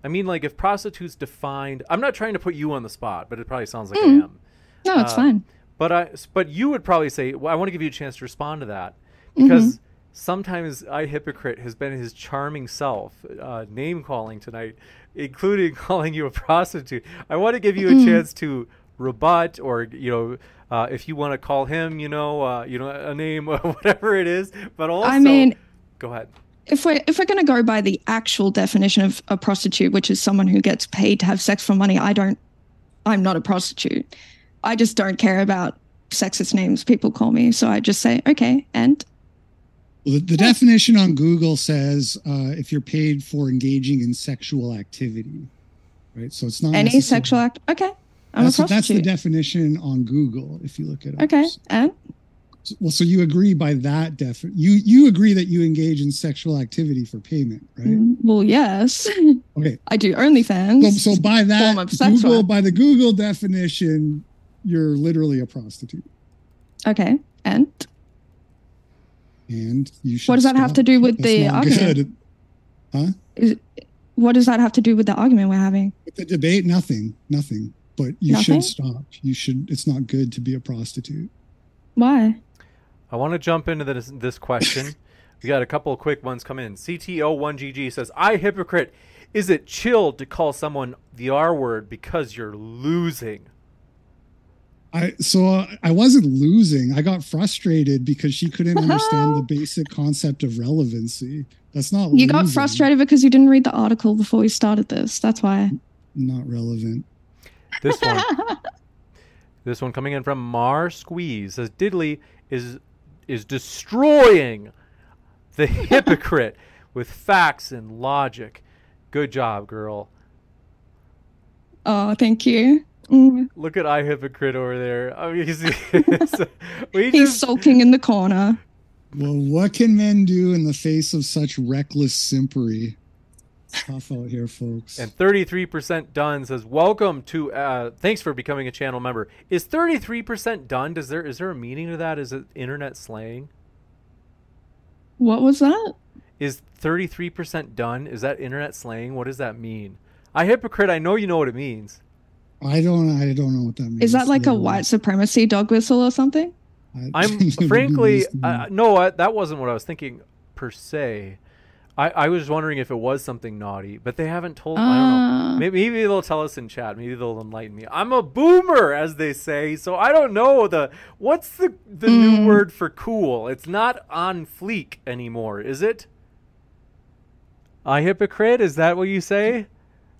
I mean, like, if prostitutes defined, I'm not trying to put you on the spot, but it probably sounds like I am. No, it's fine. But you would probably say, well, I want to give you a chance to respond to that, because sometimes I, Hypocrite, has been his charming self, name calling tonight, including calling you a prostitute. I want to give you a chance to rebut, or, you know, if you want to call him, you know, a name, whatever it is. But also, I mean, go ahead. If we're going to go by the actual definition of a prostitute, which is someone who gets paid to have sex for money, I'm not a prostitute. I just don't care about sexist names people call me. So I just say, okay, and? Well, the definition on Google says if you're paid for engaging in sexual activity, right? So it's not any sexual act. Okay, I'm a prostitute. That's the definition on Google if you look it up. Okay, and? Well, so you agree by that definition. You agree that you engage in sexual activity for payment, right? Well, yes. Okay. I do OnlyFans. So by that, Google, by the Google definition, you're literally a prostitute. Okay. And you should. What does that have to do with the argument? Good. Huh? What does that have to do with the argument we're having? The debate, nothing. But you should stop. You should. It's not good to be a prostitute. Why? I want to jump into this question. We got a couple of quick ones come in. CTO1GG says, I, Hypocrite, is it chilled to call someone the R word because you're losing? I wasn't losing. I got frustrated because she couldn't understand the basic concept of relevancy. That's not losing. You got frustrated because you didn't read the article before you started this. That's why. Not relevant. This one. This one coming in from Mar Squeeze says, Diddly is destroying the Hypocrite with facts and logic. Good job, girl. Oh, thank you. Look at I, Hypocrite over there. I mean, he's sulking in the corner. Well, what can men do in the face of such reckless simpery? It's tough out here, folks. And 33% done says, welcome to thanks for becoming a channel member. Is 33% done? Is there a meaning to that? Is it internet slang? What was that? Is 33% done? Is that internet slang? What does that mean? I, Hypocrite, I know you know what it means. I don't know what that means. Is that like a white supremacy dog whistle or something? I'm frankly no, that wasn't what I was thinking per se. I was wondering if it was something naughty, but they haven't told. I don't know. Maybe they'll tell us in chat. Maybe they'll enlighten me. I'm a boomer, as they say, so I don't know what's the new word for cool. It's not on fleek anymore, is it? I, Hypocrite, is that what you say?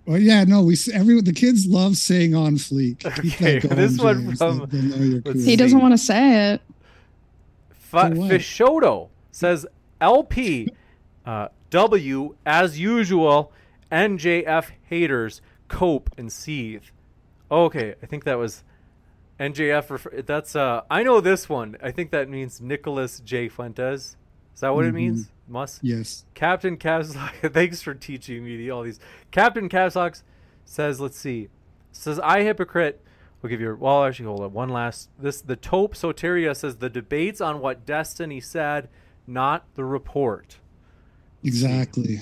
Well, yeah, no. The kids love saying on fleek. Okay, this one from he doesn't want to say it. Fishoto says LP. W, as usual, NJF haters cope and seethe. Okay, I think that was NJF. That's I know this one. I think that means Nicolas J. Fuentes. Is that what it means? Must? Yes. Captain Cavslock, thanks for teaching me all these. Captain Cavslock says, let's see. Says, I, Hypocrite. We'll give you well, actually, hold on. One last. The Taupe Soteria says, the debates on what Destiny said, not the report. Exactly.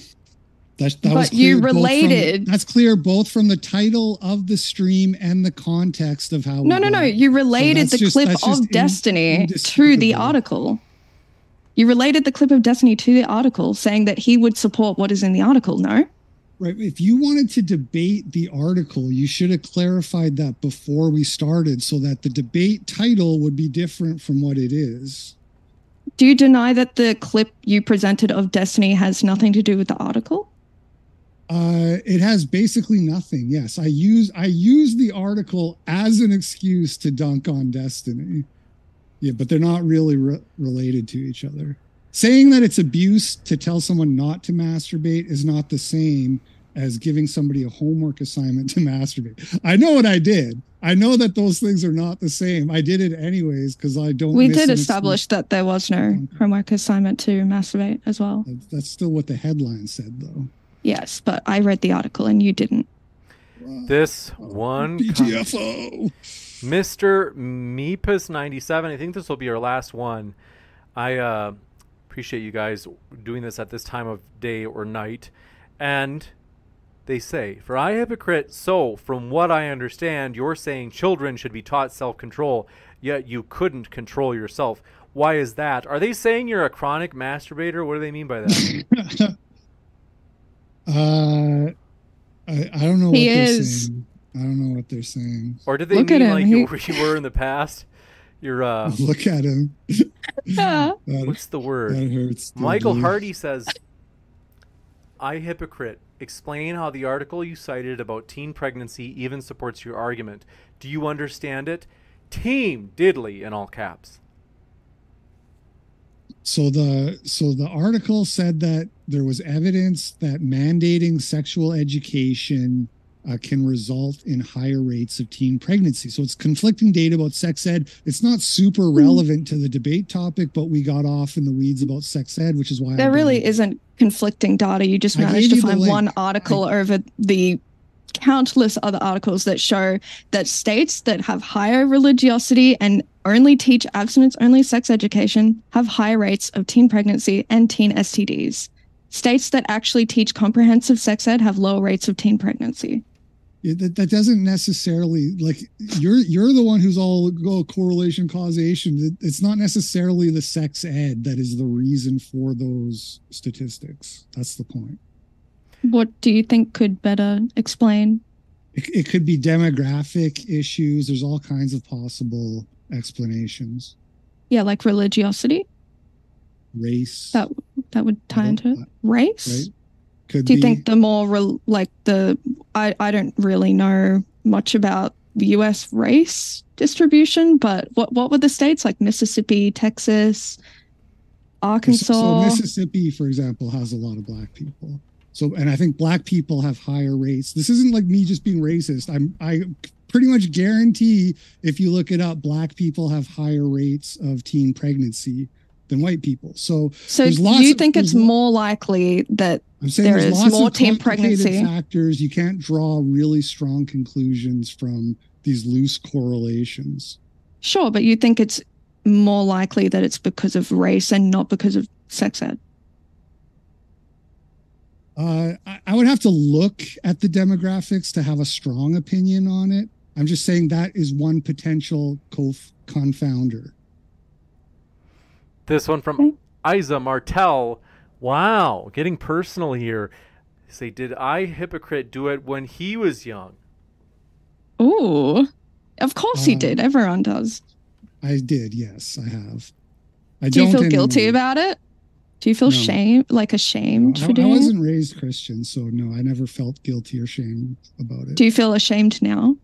That was clear. You related. That's clear both from the title of the stream and the context of how. No. You related the clip of Destiny to the article. You related the clip of Destiny to the article, saying that he would support what is in the article. No. Right. If you wanted to debate the article, you should have clarified that before we started, so that the debate title would be different from what it is. Do you deny that the clip you presented of Destiny has nothing to do with the article? It has basically nothing. Yes, I use the article as an excuse to dunk on Destiny. Yeah, but they're not really related to each other. Saying that it's abuse to tell someone not to masturbate is not the same as giving somebody a homework assignment to masturbate. I know what I did. I know that those things are not the same. I did it anyways because I don't. We did establish that there was no homework assignment to masturbate as well. That's still what the headline said, though. Yes, but I read the article and you didn't. This one, BTFO, Mr. Meepus97. I think this will be our last one. I appreciate you guys doing this at this time of day or night, and They say, "For I, hypocrite, so from what I understand, you're saying children should be taught self-control, yet you couldn't control yourself. Why is that? Are they saying you're a chronic masturbator? What do they mean by that?" I don't know what they're saying. I don't know what they're saying. Or did they mean like you were in the past? You're look at him. What's the word? That hurts. Michael Hardy says, "I, hypocrite, explain how the article you cited about teen pregnancy even supports your argument. Do you understand it? Team Diddly," in all caps. So the article said that there was evidence that mandating sexual education can result in higher rates of teen pregnancy. So it's conflicting data about sex ed. It's not super relevant to the debate topic, but we got off in the weeds about sex ed, which is why there really isn't conflicting data. You just managed to find one article over the countless other articles that show that states that have higher religiosity and only teach abstinence-only sex education have higher rates of teen pregnancy and teen STDs. States that actually teach comprehensive sex ed have lower rates of teen pregnancy. That doesn't necessarily, like, you're the one who's all correlation causation. It's not necessarily the sex ed that is the reason for those statistics. That's the point. What do you think could better explain? It could be demographic issues. There's all kinds of possible explanations. Yeah, like religiosity, race. That would tie into it. Race. Right? Could do you think the more I don't really know much about U.S. race distribution, but what were the states like? Mississippi, Texas, Arkansas. So Mississippi, for example, has a lot of black people. So, and I think black people have higher rates. This isn't like me just being racist. I pretty much guarantee if you look it up, black people have higher rates of teen pregnancy than white people. So you think it's more likely that there is more teen pregnancy factors? You can't draw really strong conclusions from these loose correlations. Sure, but you think it's more likely that it's because of race and not because of sex ed? I would have to look at the demographics to have a strong opinion on it. I'm just saying that is one potential confounder. This one from Isa Martel. Wow, getting personal here. They say, "Did I, hypocrite, do it when he was young?" Ooh, of course he did. Everyone does. I did, yes, I have. Do you feel guilty about it? Do you feel shame, like ashamed for doing it? I wasn't raised Christian, so no, I never felt guilty or shame about it. Do you feel ashamed now?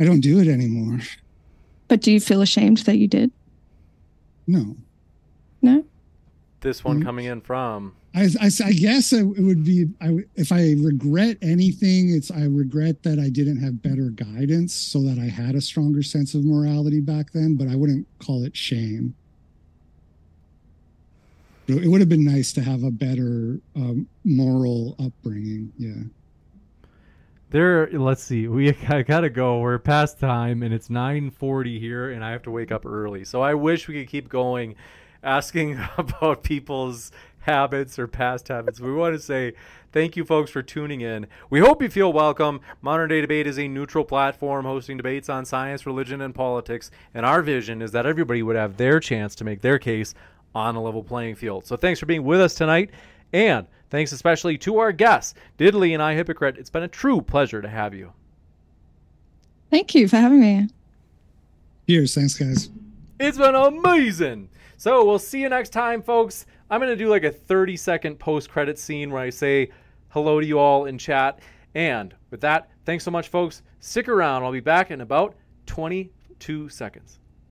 I don't do it anymore. But do you feel ashamed that you did? No. No? This one coming in from... I guess it would be, if I regret anything, it's I regret that I didn't have better guidance so that I had a stronger sense of morality back then, but I wouldn't call it shame. It would have been nice to have a better moral upbringing, yeah. Let's see. I gotta go. We're past time, and it's 9:40 here, and I have to wake up early. So I wish we could keep going, asking about people's habits or past habits. We want to say thank you, folks, for tuning in. We hope you feel welcome. Modern Day Debate is a neutral platform hosting debates on science, religion, and politics. And our vision is that everybody would have their chance to make their case on a level playing field. So thanks for being with us tonight. And thanks especially to our guests, Diddly and I, hypocrite. It's been a true pleasure to have you. Thank you for having me. Cheers. Thanks, guys. It's been amazing. So we'll see you next time, folks. I'm going to do like a 30-second post-credit scene where I say hello to you all in chat. And with that, thanks so much, folks. Stick around. I'll be back in about 22 seconds.